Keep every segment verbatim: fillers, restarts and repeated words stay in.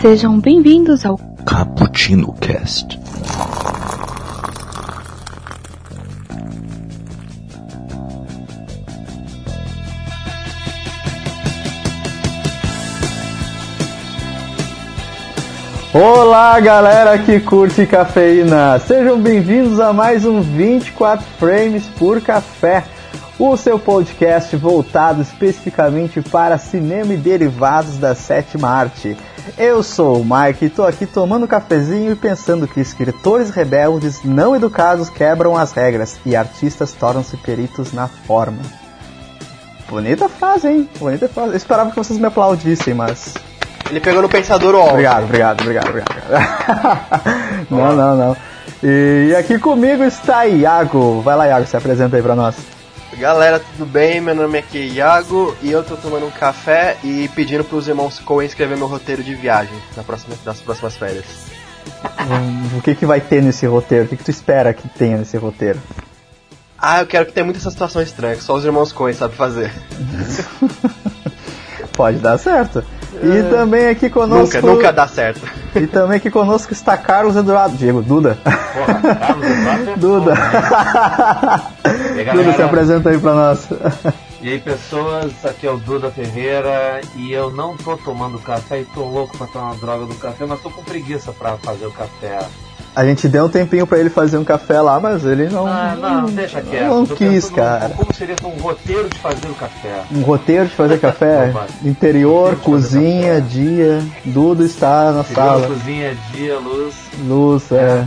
Sejam bem-vindos ao Capotinho no Cast. Olá, galera que curte cafeína! Sejam bem-vindos a mais um vinte e quatro frames por café, o seu podcast voltado especificamente para cinema e derivados da sétima arte. Eu sou o Mike e tô aqui tomando um cafezinho e pensando que escritores rebeldes não educados quebram as regras e artistas tornam-se peritos na forma. Bonita frase, hein? Bonita frase. Eu esperava que vocês me aplaudissem, mas... Ele pegou no pensador o... Obrigado, obrigado, obrigado, obrigado. Não, não, não. E aqui comigo está Iago. Vai lá, Iago, se apresenta aí pra nós. Galera, tudo bem? Meu nome é Iago e eu tô tomando um café e pedindo pros irmãos Coen escrever meu roteiro de viagem na próxima, nas próximas férias. Hum, o que que vai ter nesse roteiro? O que que tu espera que tenha nesse roteiro? Ah, eu quero que tenha muita essa situação estranha, que só os irmãos Coen sabem fazer. Pode dar certo. E também aqui conosco... Nunca, nunca dá certo. E também aqui conosco está Carlos Eduardo... Diego, Duda. Porra, Carlos Eduardo... Duda. E aí, galera? Duda, se apresenta aí pra nós. E aí, pessoas, aqui é o Duda Ferreira e eu não tô tomando café e tô louco pra tomar uma droga do café, mas tô com preguiça pra fazer o café. A gente deu um tempinho pra ele fazer um café lá, mas ele não... Ah, não, deixa quieto. Não quis, cara. Como seria um roteiro de fazer o café? Um roteiro de fazer café? Interior, cozinha, dia... Duda está na sala. Interior, cozinha, dia, luz... Luz, é.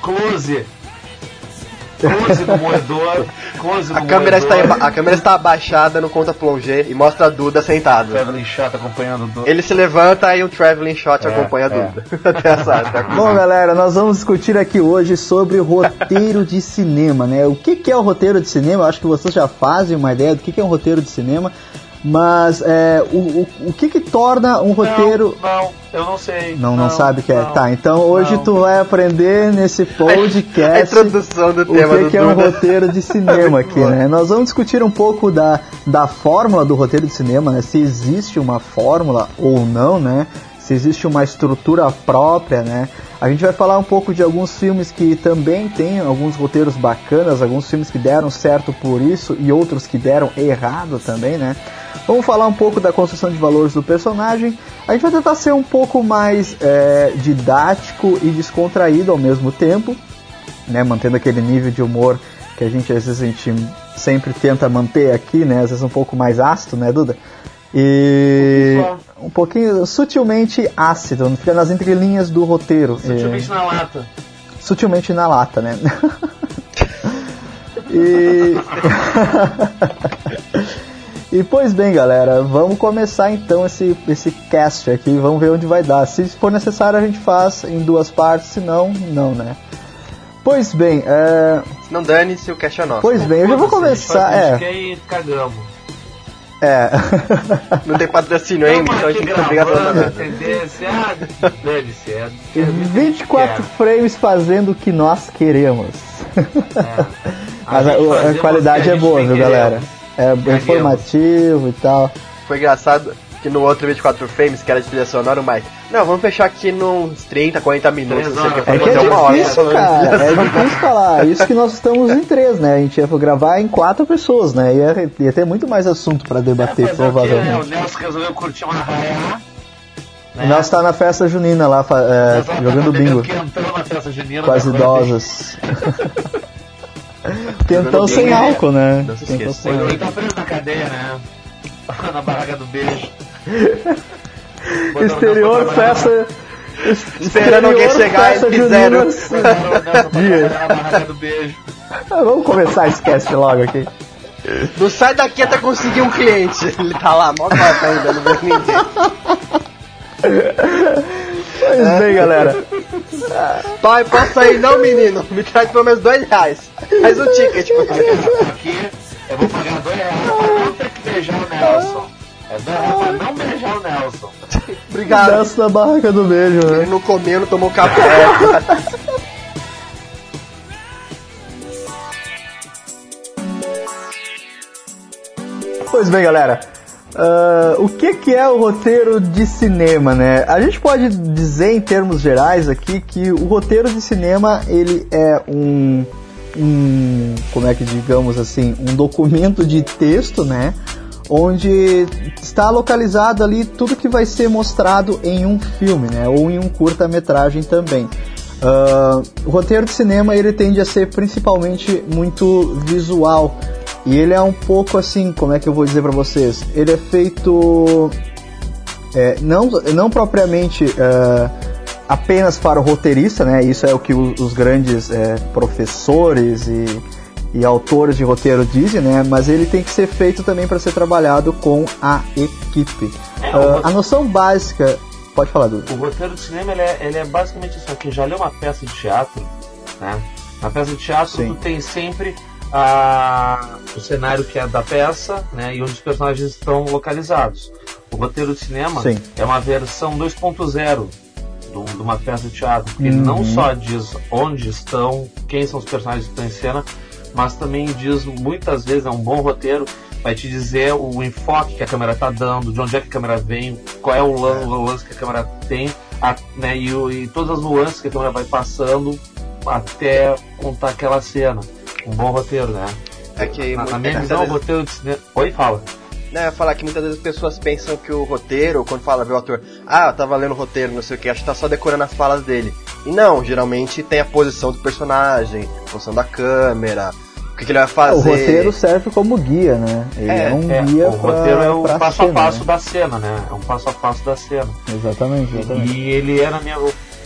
Close. Close do moedor. Close do moedor. A câmera está abaixada no contra-plongé e mostra a Duda sentada. Traveling shot acompanhando o Duda. Ele se levanta e o traveling shot é, acompanha a Duda. É. Até a sala, até a Bom, galera, nós vamos discutir aqui hoje sobre roteiro de cinema, né? O que que é o roteiro de cinema? Eu acho que vocês já fazem uma ideia do que que é um roteiro de cinema. Mas é, o, o, o que que torna um roteiro... Não, não eu não sei. Não, não, não sabe o que é? Não, tá, então hoje não. Tu vai aprender nesse podcast a introdução do tema o que, do que é um roteiro de cinema aqui, né? Nós vamos discutir um pouco da, da fórmula do roteiro de cinema, né? Se existe uma fórmula ou não, né? Se existe uma estrutura própria, né? A gente vai falar um pouco de alguns filmes que também tem alguns roteiros bacanas, alguns filmes que deram certo por isso e outros que deram errado também, né? Vamos falar um pouco da construção de valores do personagem. A gente vai tentar ser um pouco mais é, didático e descontraído ao mesmo tempo, né? Mantendo aquele nível de humor que a gente, às vezes, a gente sempre tenta manter aqui, né? Às vezes um pouco mais ácido, né, Duda? E um pouquinho sutilmente ácido, fica nas entrelinhas do roteiro. Sutilmente é... na lata. Sutilmente na lata, né? E... e pois bem, galera, vamos começar então esse, esse cast aqui, vamos ver onde vai dar. Se for necessário a gente faz em duas partes, se não, não, né? Pois bem, é... não dane-se, o cast é nosso. Pois bem, eu já vou começar. É. Cagamos. É. Não tem patrocínio ainda, então a gente tá obrigado a nada. vinte e quatro frames fazendo o que nós queremos. É. Mas a, a, a qualidade é boa, viu, galera? É informativo e tal. Foi engraçado que no outro vinte e quatro frames, que era de trilha sonora, o Mike... Não, vamos fechar aqui nos trinta, quarenta minutos. Não, que é, é que é difícil, hora, cara. É difícil falar. Isso que nós estamos em três, né? A gente ia gravar em quatro pessoas, né? Ia, ia ter muito mais assunto pra debater, é, provavelmente. O Nelson resolveu curtir uma raia. Né? O Nelson tá na festa junina lá, é, Exato, jogando bingo. Na festa junina, com as idosas. Quentão sem bingo, álcool, né? Não se esqueça. Ele tá preso na cadeia, né? Na barraca do beijo. Exterior, não, festa. Esperando alguém chegar e fizeram. Vamos começar esse cast logo aqui. Não sai daqui até conseguir um cliente. Ele tá lá, mó bota ainda, não vê ninguém. Pois bem, galera. Pai, passa aí, não, menino. Me traz pelo menos dois reais. Faz um ticket pra aqui. Eu vou pagar dois reais. Puta que beijar o Nelson. É pra não beijar o Nelson. Obrigado. Nelson na barraca do beijo, né? Ele não comeu, não tomou café. Pois bem, galera, uh, o que, que é o roteiro de cinema, né? A gente pode dizer em termos gerais aqui que o roteiro de cinema, ele é um, um como é que digamos assim, um documento de texto, né? Onde está localizado ali tudo que vai ser mostrado em um filme, né? Ou em um curta-metragem também. Uh, o roteiro de cinema, ele tende a ser principalmente muito visual. E ele é um pouco assim, como é que eu vou dizer pra vocês? Ele é feito é, não, não propriamente uh, apenas para o roteirista, né? Isso é o que os, os grandes é, professores e... e autores de roteiro dizem, né? Mas ele tem que ser feito também para ser trabalhado com a equipe. É, uh, roteiro... A noção básica... Pode falar, Dudu. O roteiro de cinema, ele é, ele é basicamente isso aqui. Já leu uma peça de teatro, né? Na peça de teatro, Sim. tu tem sempre a... o cenário que é da peça, né? E onde os personagens estão localizados. O roteiro de cinema Sim. é uma versão dois ponto zero de uma peça de teatro. Porque uhum. ele não só diz onde estão, quem são os personagens que estão em cena... mas também diz, muitas vezes, é um bom roteiro, vai te dizer o enfoque que a câmera está dando, de onde é que a câmera vem, qual é o lance, o lance que a câmera tem, a, né, e, e todas as nuances que a câmera vai passando até contar aquela cena. Um bom roteiro, né? É que na, na minha visão, vezes... o roteiro de cinema... Oi, fala. Não, eu ia falar que muitas vezes as pessoas pensam que o roteiro, quando fala, vê o ator, ah, tava lendo o roteiro, não sei o que, acho que tá só decorando as falas dele. E não, geralmente tem a posição do personagem, a posição da câmera, o que, que ele vai fazer. O roteiro serve como guia, né? Ele é, é um é, guia. O pra, roteiro é o passo cena, a passo né? da cena, né? É um passo a passo da cena. Exatamente, exatamente. E ele é, na minha,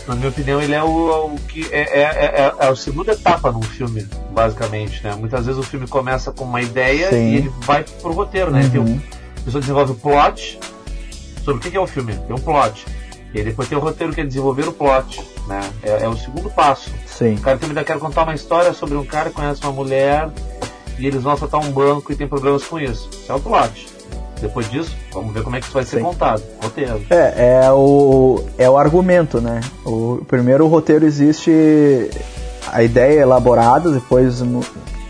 na minha opinião, ele é o, o que é, é, é, é a segunda etapa num filme, basicamente, né? Muitas vezes o filme começa com uma ideia Sim. e ele vai pro roteiro, né? Uhum. Tem um, a pessoa desenvolve o plot. Sobre o que, que é o filme? Tem um plot. E aí depois tem o roteiro, que é desenvolver o plot. Né? É, é o segundo passo. Sim. O cara também ainda quer contar uma história sobre um cara que conhece uma mulher e eles vão assaltar um banco e tem problemas com isso. Isso é o plot. Depois disso, vamos ver como é que isso vai Sim. ser contado. Roteiro. É, é o, é o argumento, né? O, primeiro o roteiro existe a ideia elaborada, depois... No,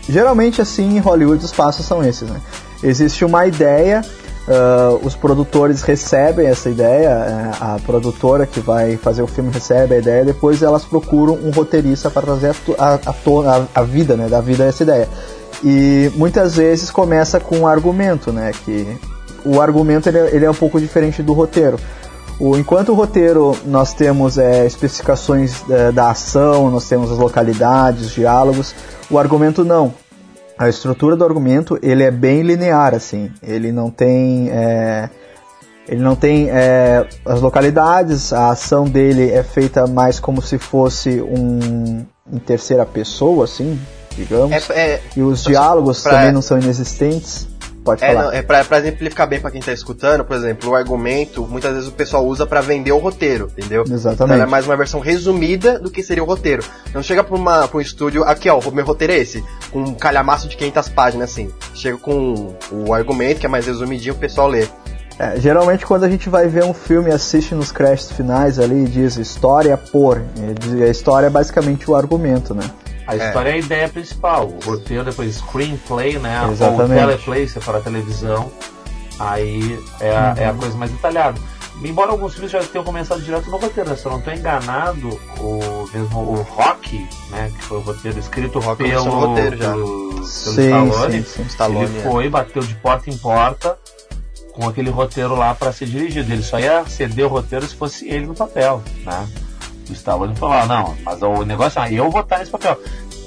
geralmente assim em Hollywood os passos são esses, né? Existe uma ideia... Uh, os produtores recebem essa ideia, a produtora que vai fazer o filme recebe a ideia, depois elas procuram um roteirista para trazer a, a, a, a vida, né, da vida essa ideia. E muitas vezes começa com um argumento, né, que o argumento ele, ele é um pouco diferente do roteiro. O, enquanto o roteiro nós temos é, especificações é, da ação, nós temos as localidades, diálogos, o argumento não. A estrutura do argumento, ele é bem linear, assim, ele não tem, é, ele não tem é, as localidades, a ação dele é feita mais como se fosse um, em terceira pessoa, assim, digamos, é, é, e os diálogos pra, também não são inexistentes, pode é, falar. Não, é pra, pra exemplificar bem pra quem tá escutando, por exemplo, o argumento, muitas vezes o pessoal usa pra vender o roteiro, entendeu? Exatamente. Então é mais uma versão resumida do que seria o roteiro. Não chega pra, uma, pra um estúdio, aqui ó, o meu roteiro é esse, com um calhamaço de quinhentas páginas, assim. Chega com o argumento, que é mais resumidinho, o pessoal lê. É, geralmente quando a gente vai ver um filme e assiste nos créditos finais ali, diz história por... A história é basicamente o argumento, né? A história é, é a ideia principal, o roteiro, depois screenplay, né? Exatamente. Ou teleplay, se é para a televisão, aí é a, uhum. é a coisa mais detalhada. Embora alguns filmes já tenham começado direto no roteiro, né? Se eu não estou enganado, o mesmo o Rock, né? Que foi o roteiro escrito o pelo, roteiro já. pelo, pelo sim, Stallone, sim, sim. Stallone, ele é. foi, bateu de porta em porta com aquele roteiro lá para ser dirigido. Ele só ia ceder o roteiro se fosse ele no papel, né? O Stallone falou, ah, não, mas o negócio, ah, eu vou estar nesse papel.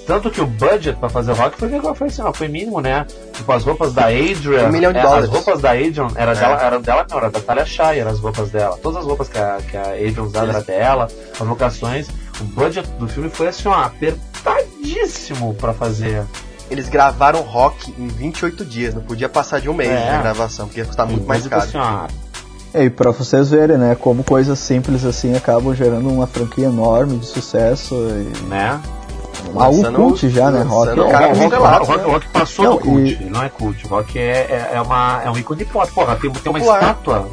Tanto que o budget pra fazer Rock foi, foi assim, ó, foi mínimo, né? Tipo, as roupas da Adrian... Um milhão de é, dólares. As roupas da Adrian eram é. dela, eram dela, não, era da Talia Shire, eram as roupas dela. Todas as roupas que a, que a Adrian usava eram dela, as locações. O budget do filme foi assim, ó, apertadíssimo pra fazer. Eles gravaram Rock em vinte e oito dias, não podia passar de um mês é. de gravação, porque ia custar muito mais caro. Assim, ó, e pra vocês verem, né, como coisas simples assim acabam gerando uma franquia enorme de sucesso e... Né? Algo cult já, né, Rock? Não, cara, Rock, claro, Rock, né? Rock passou não, do cult, e... não é cult, Rock é, é, uma, é um ícone de plot, porra, tem, tem uma Uar. estátua.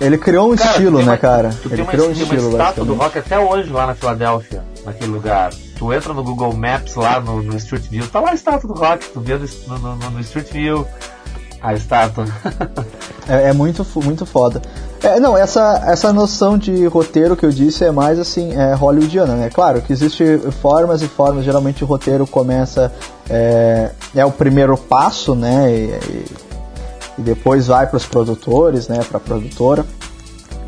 Ele criou um cara, estilo, né, uma, cara? Tu Ele tem criou uma, um tem estilo, uma estátua do Rock até hoje lá na Filadélfia, naquele lugar. Tu entra no Google Maps lá no, no Street View, tá lá a estátua do Rock, tu vê no, no, no Street View... A estátua. é, é muito, muito foda. É, não, essa, essa noção de roteiro que eu disse é mais assim, é hollywoodiana, né? Claro que existe formas e formas, geralmente o roteiro começa, é, é o primeiro passo, né? E, e, e depois vai para os produtores, né? Para a produtora.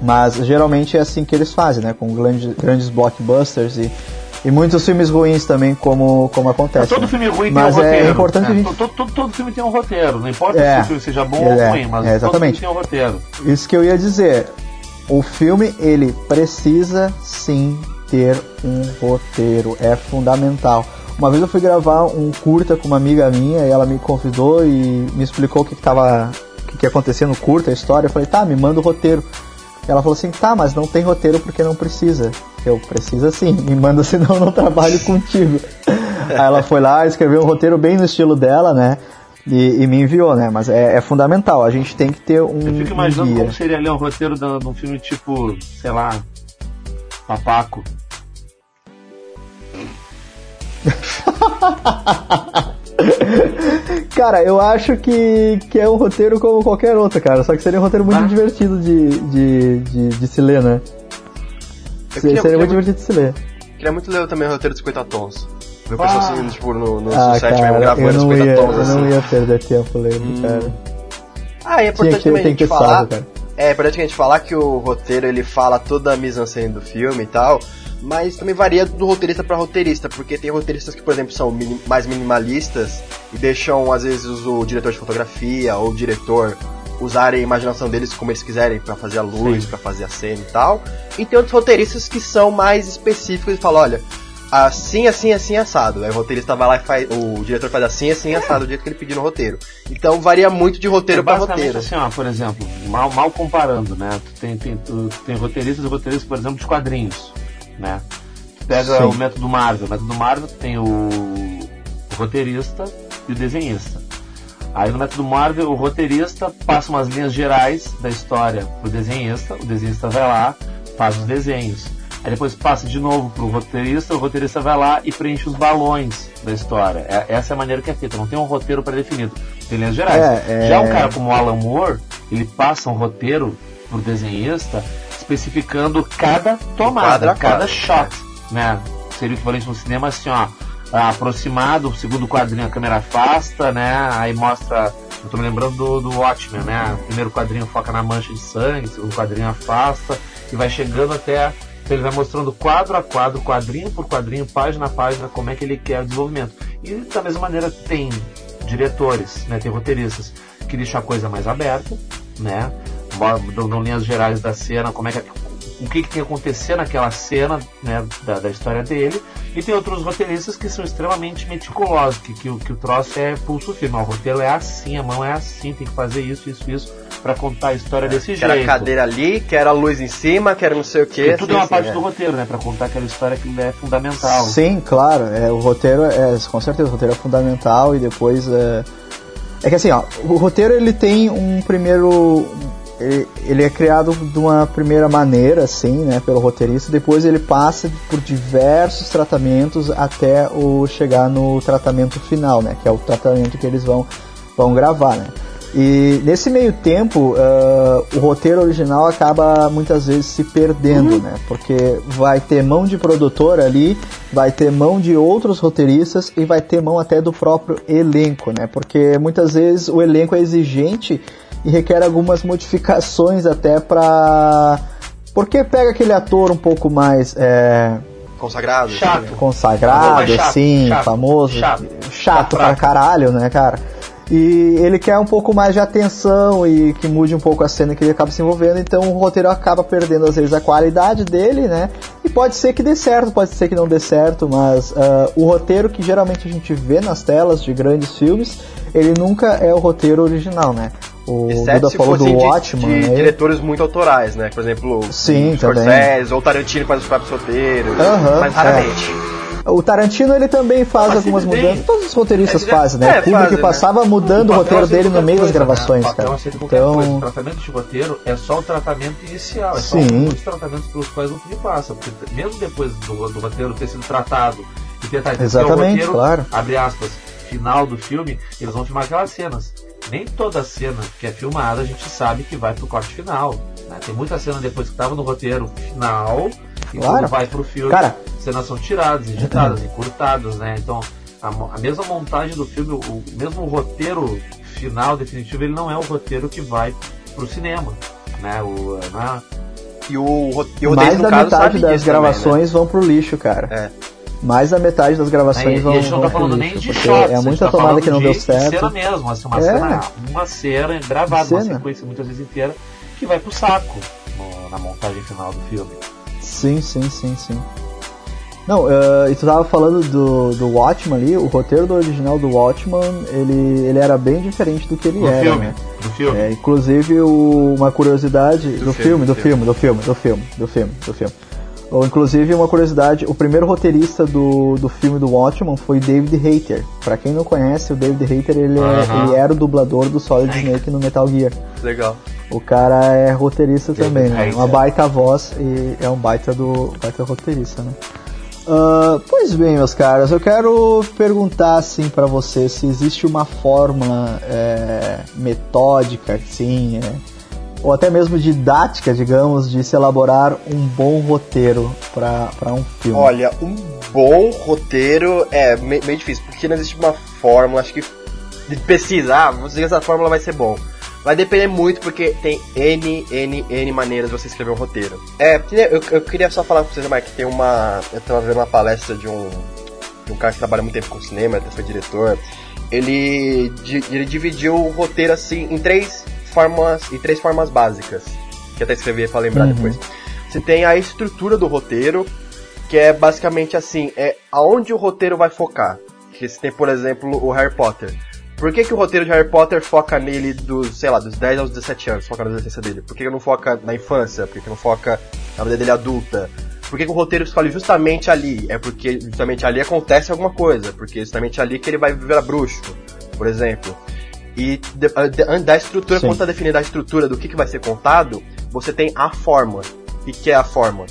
Mas geralmente é assim que eles fazem, né? Com grandes, grandes blockbusters e, e muitos filmes ruins também, como, como acontece. Todo né? filme ruim mas tem um é roteiro. Importante é, gente... todo, todo, todo filme tem um roteiro. Não importa é, se o filme seja bom é, ou ruim, mas é, todo filme tem um roteiro. Isso que eu ia dizer. O filme, ele precisa sim ter um roteiro. É fundamental. Uma vez eu fui gravar um curta com uma amiga minha e ela me convidou e me explicou o que, que, tava, o que, que acontecia no curta, a história. Eu falei, tá, me manda o roteiro. Ela falou assim, tá, mas não tem roteiro porque não precisa. Eu, precisa sim, me manda, senão eu não trabalho contigo. Aí ela foi lá, escreveu um roteiro bem no estilo dela, né, e, e me enviou, né, mas é, é fundamental, a gente tem que ter um guia. Eu fico imaginando um como seria ali um roteiro de um filme tipo, sei lá, Papaco. Cara, eu acho que, que é um roteiro como qualquer outro, cara. Só que seria um roteiro muito ah. divertido de, de, de, de se ler, né? Eu seria queria, muito queria, divertido de se ler. Queria muito ler também o roteiro de cinquenta tons. Meu pessoal ah. assim, tipo, no, no ah, site mesmo gravando cinquenta tons, assim. Eu não ia perder tempo lendo, hum. cara. Ah, e é importante que, também a gente falar... Salvo, cara. É importante a gente falar que o roteiro, ele fala toda a mise-en-scène do filme e tal... Mas também varia do roteirista para roteirista, porque tem roteiristas que, por exemplo, são minim- mais minimalistas e deixam, às vezes, o diretor de fotografia ou o diretor usarem a imaginação deles como eles quiserem para fazer a luz, para fazer a cena e tal. E tem outros roteiristas que são mais específicos e falam, olha, assim, assim, assim, assado. Aí o roteirista vai lá e faz, o diretor faz assim, assim, assado, do jeito que ele pediu no roteiro. Então varia muito de roteiro é para roteiro. Assim, ó, por exemplo, mal, mal comparando, né? Tu tem, tem, tu, tem roteiristas e roteiristas, por exemplo, de quadrinhos. Né? Tu pega Sim. o método Marvel, o método Marvel tem o... o roteirista e o desenhista. Aí no método Marvel o roteirista passa umas linhas gerais da história pro desenhista, o desenhista vai lá, faz os desenhos. Aí depois passa de novo pro roteirista, o roteirista vai lá e preenche os balões da história. É, essa é a maneira que é feita, não tem um roteiro pré-definido, tem linhas gerais. É, é... Já um cara como o Alan Moore, ele passa um roteiro pro desenhista especificando cada tomada, quadra, cada quadra. shot, né? Seria o equivalente no cinema assim, ó, aproximado, segundo quadrinho a câmera afasta, né? Aí mostra, eu tô me lembrando do, do Watchmen, né? Primeiro quadrinho foca na mancha de sangue, segundo quadrinho afasta e vai chegando até, ele vai mostrando quadro a quadro, quadrinho por quadrinho, página a página, como é que ele quer o desenvolvimento. E da mesma maneira tem diretores, né? Tem roteiristas que deixam a coisa mais aberta, né? Dão linhas gerais da cena, como é que, o que, que tem que acontecer naquela cena, né, da, da história dele. E tem outros roteiristas que são extremamente meticulosos, que, que, que o troço é pulso firme. O roteiro é assim, a mão é assim, tem que fazer isso, isso, isso, pra contar a história é, desse que jeito. Quer a cadeira ali, quer a luz em cima, quer não sei o que. Tudo é uma parte é. do roteiro, né, pra contar aquela história que é fundamental. Sim, claro, é, o roteiro, é, com certeza, o roteiro é fundamental e depois... É, é que assim, ó, o roteiro ele tem um primeiro... Ele, ele é criado de uma primeira maneira, assim, né, pelo roteirista. Depois ele passa por diversos tratamentos até o chegar no tratamento final, né, que é o tratamento que eles vão, vão gravar, né. E nesse meio tempo, uh, o roteiro original acaba muitas vezes se perdendo, uhum. né, porque vai ter mão de produtor ali, vai ter mão de outros roteiristas e vai ter mão até do próprio elenco, né, porque muitas vezes o elenco é exigente e requer algumas modificações até pra... Porque pega aquele ator um pouco mais... É... Consagrado. Chato. Consagrado, chato, assim, chato, famoso. Chato, chato tá pra fraco. Caralho, né, cara? E ele quer um pouco mais de atenção e que mude um pouco a cena que ele acaba se envolvendo, então o roteiro acaba perdendo, às vezes, a qualidade dele, né? E pode ser que dê certo, pode ser que não dê certo, mas uh, o roteiro que geralmente a gente vê nas telas de grandes filmes, ele nunca é o roteiro original, né? O Duda falou do Watchmen, de, de diretores muito autorais, né? Por exemplo, Sim, o Scorsese ou o Tarantino faz os próprios roteiros, uh-huh, mas raramente. É. O Tarantino ele também faz mas algumas mudanças, todos os roteiristas é, fazem, né? É, o Kubrick fazem, passava né? mudando o, o roteiro dele no meio coisa, das gravações, né? cara. Então, coisa. O tratamento de roteiro é só o tratamento inicial, é só Sim. os tratamentos pelos quais o filme passa, porque mesmo depois do, do roteiro ter sido tratado e tentar ter o roteiro, claro. abre aspas, final do filme, eles vão filmar aquelas cenas. Nem toda cena que é filmada a gente sabe que vai pro corte final, né? Tem muita cena depois que estava no roteiro final e claro. Quando vai pro filme, cara, cenas são tiradas, editadas, encurtadas, né? Então a, a mesma montagem do filme, o, o mesmo roteiro final definitivo, ele não é o roteiro que vai pro cinema, né? O, na... E o, e o mais da metade das gravações também, né? Vão pro lixo, cara. É. Mais da metade das gravações é, vão, e a gente não tá falando nem de shots, é muita tá tomada que não de, deu certo. Cena mesmo, assim, uma, é. cena, uma cena gravada, cena. Uma sequência muitas vezes inteira, que vai pro saco no, na montagem final do filme. Sim, sim, sim, sim. Não, uh, e tu tava falando do, do Watchmen ali, o roteiro do original do Watchmen, ele, ele era bem diferente do que ele do era. Filme, né? Do filme. É, inclusive, o, uma curiosidade. Do, do, filme, filme, do filme, filme, do filme, do filme, do filme, do filme. Ou, inclusive, uma curiosidade, o primeiro roteirista do, do filme do Watchmen foi David Hayter. Pra quem não conhece, o David Hayter, ele, uh-huh. ele era o dublador do Solid Snake no Metal Gear. Legal. O cara é roteirista David também, né? Hayter. Uma baita voz e é um baita do baita roteirista, né? Uh, pois bem, meus caras, eu quero perguntar, assim, pra vocês se existe uma fórmula é, metódica, assim, é, ou até mesmo didática, digamos, de se elaborar um bom roteiro pra, pra um filme. Olha, um bom roteiro é meio, meio difícil, porque não existe uma fórmula, acho que precisa, ah, vamos dizer que essa fórmula vai ser bom. Vai depender muito, porque tem N, N, N maneiras de você escrever um roteiro. É, eu, eu queria só falar pra vocês, Mike, que tem uma... Eu tava vendo uma palestra de um, de um cara que trabalha muito tempo com cinema, até foi diretor. Ele, di, ele dividiu o roteiro, assim, em três formas, em três formas básicas. Que até escrevi pra lembrar uhum. depois. Você tem a estrutura do roteiro, que é basicamente assim, é aonde o roteiro vai focar. Que você tem, por exemplo, o Harry Potter. Por que que o roteiro de Harry Potter foca nele dos, sei lá, dos dez aos dezessete anos, foca na adolescência dele? Por que que não foca na infância? Por que que não foca na vida dele adulta? Por que que o roteiro escolhe justamente ali? É porque justamente ali acontece alguma coisa, porque justamente ali que ele vai virar bruxo, por exemplo. E de, de, da estrutura, Sim. quando tá definida a estrutura do que que vai ser contado, você tem a forma. E que é a forma?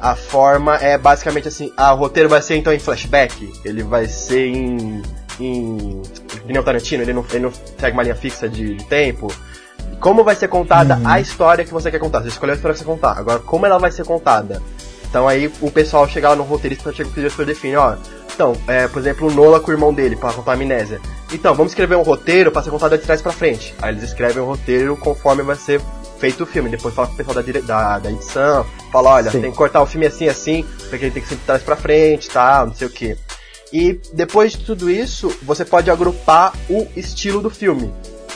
A forma é basicamente assim, ah, o roteiro vai ser então em flashback, ele vai ser em... em o Tarantino, ele não, ele não segue uma linha fixa de, de tempo. Como vai ser contada uhum. a história que você quer contar? Você escolheu a história que você quer contar. Agora, como ela vai ser contada? Então aí o pessoal chega lá no roteirista, chega o diretor define, ó. Então, é, por exemplo, o Nolan com o irmão dele, pra contar a amnésia. Então, vamos escrever um roteiro pra ser contado de trás pra frente. Aí eles escrevem o um roteiro conforme vai ser feito o filme. Depois fala com o pessoal da, dire... da, da edição, fala, olha, Sim. tem que cortar o filme assim, assim, porque ele tem que ser de trás pra frente, tá, não sei o que. E depois de tudo isso, você pode agrupar o estilo do filme.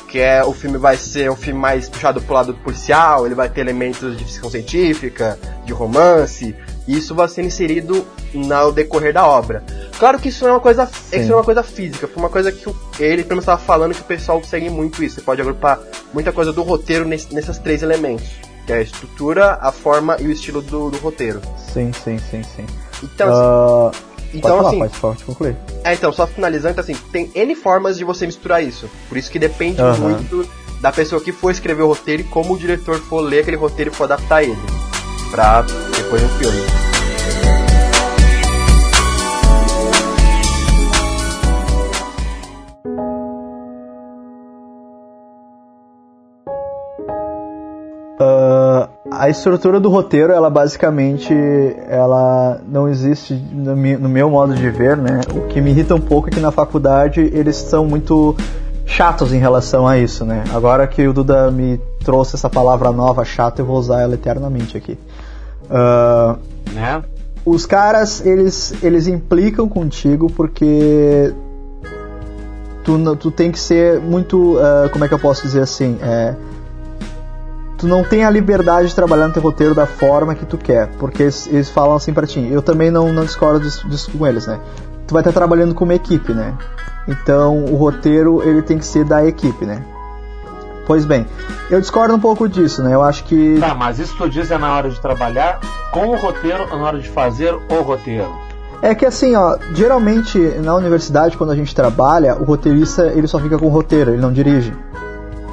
Que é, o filme vai ser um filme mais puxado pro lado policial, ele vai ter elementos de ficção científica, de romance. E isso vai ser inserido no decorrer da obra. Claro que isso não é uma coisa, isso é uma coisa física, foi uma coisa que ele pelo menos estava falando que o pessoal segue muito isso. Você pode agrupar muita coisa do roteiro ness, nesses três elementos. Que é a estrutura, a forma e o estilo do, do roteiro. Sim, sim, sim, sim. Então... Uh... Então, pode falar, assim, pode concluir. É, então, só finalizando, assim, tem N formas de você misturar isso. Por isso que depende uhum. muito da pessoa que for escrever o roteiro e como o diretor for ler aquele roteiro e for adaptar ele pra depois um filme. Uh, a estrutura do roteiro, ela basicamente, ela não existe no, mi, no meu modo de ver, né? O que me irrita um pouco é que na faculdade eles são muito chatos em relação a isso, né? Agora que o Duda me trouxe essa palavra nova, chato, eu vou usar ela eternamente aqui. Uh, né? Os caras, eles, eles implicam contigo porque tu, tu tem que ser muito, uh, como é que eu posso dizer assim, é... Tu não tem a liberdade de trabalhar no teu roteiro da forma que tu quer, porque eles, eles falam assim pra ti. Eu também não, não discordo disso, disso com eles, né? Tu vai estar trabalhando com uma equipe, né? Então o roteiro ele tem que ser da equipe, né? Pois bem, eu discordo um pouco disso, né? Eu acho que... Tá, mas isso tu diz é na hora de trabalhar com o roteiro ou na hora de fazer o roteiro? É que assim, ó, geralmente na universidade quando a gente trabalha, o roteirista ele só fica com o roteiro, ele não dirige,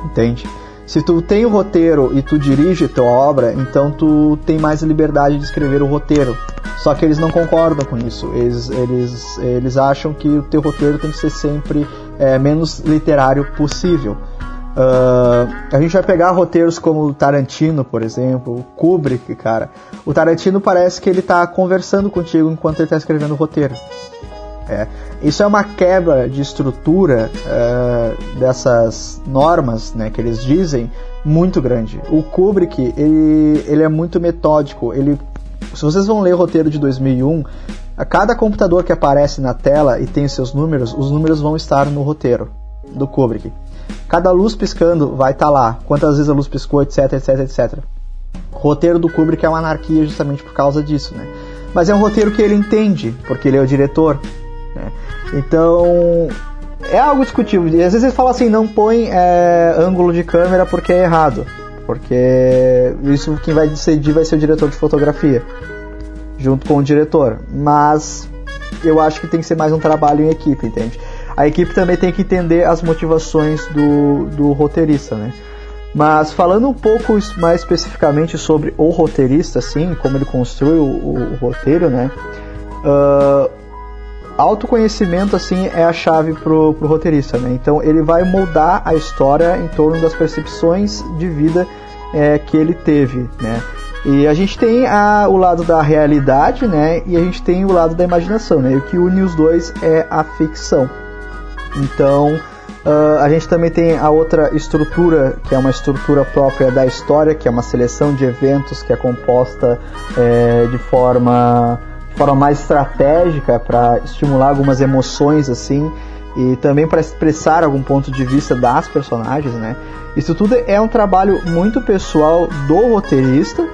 entende? Se tu tem o roteiro e tu dirige a tua obra, então tu tem mais liberdade de escrever o roteiro. Só que eles não concordam com isso. Eles, eles, eles acham que o teu roteiro tem que ser sempre é, menos literário possível. Uh, a gente vai pegar roteiros como Tarantino, por exemplo, Kubrick, cara. O Tarantino parece que ele tá conversando contigo enquanto ele tá escrevendo o roteiro. É. Isso é uma quebra de estrutura uh, dessas normas, né, que eles dizem, muito grande. O Kubrick, ele, ele é muito metódico. Ele, se vocês vão ler o roteiro de dois mil e um, a cada computador que aparece na tela e tem seus números, os números vão estar no roteiro do Kubrick. Cada luz piscando vai estar tá lá, quantas vezes a luz piscou, etc, etc, etc. O roteiro do Kubrick é uma anarquia justamente por causa disso, né? Mas é um roteiro que ele entende, porque ele é o diretor, né? Então, é algo discutível. Às vezes ele fala assim, não põe é, ângulo de câmera porque é errado, porque isso quem vai decidir vai ser o diretor de fotografia, junto com o diretor. Mas eu acho que tem que ser mais um trabalho em equipe, entende? A equipe também tem que entender as motivações do, do roteirista, né? Mas falando um pouco mais especificamente sobre o roteirista, assim, como ele construi o, o, o roteiro, né? Uh, autoconhecimento, assim, é a chave pro, pro roteirista, né? Então ele vai moldar a história em torno das percepções de vida é, que ele teve, né? E a gente tem a, o lado da realidade, né? E a gente tem o lado da imaginação, né? E o que une os dois é a ficção. Então, uh, a gente também tem a outra estrutura, que é uma estrutura própria da história, que é uma seleção de eventos que é composta é, de forma, de forma mais estratégica para estimular algumas emoções, assim, e também para expressar algum ponto de vista das personagens, né? Isso tudo é um trabalho muito pessoal do roteirista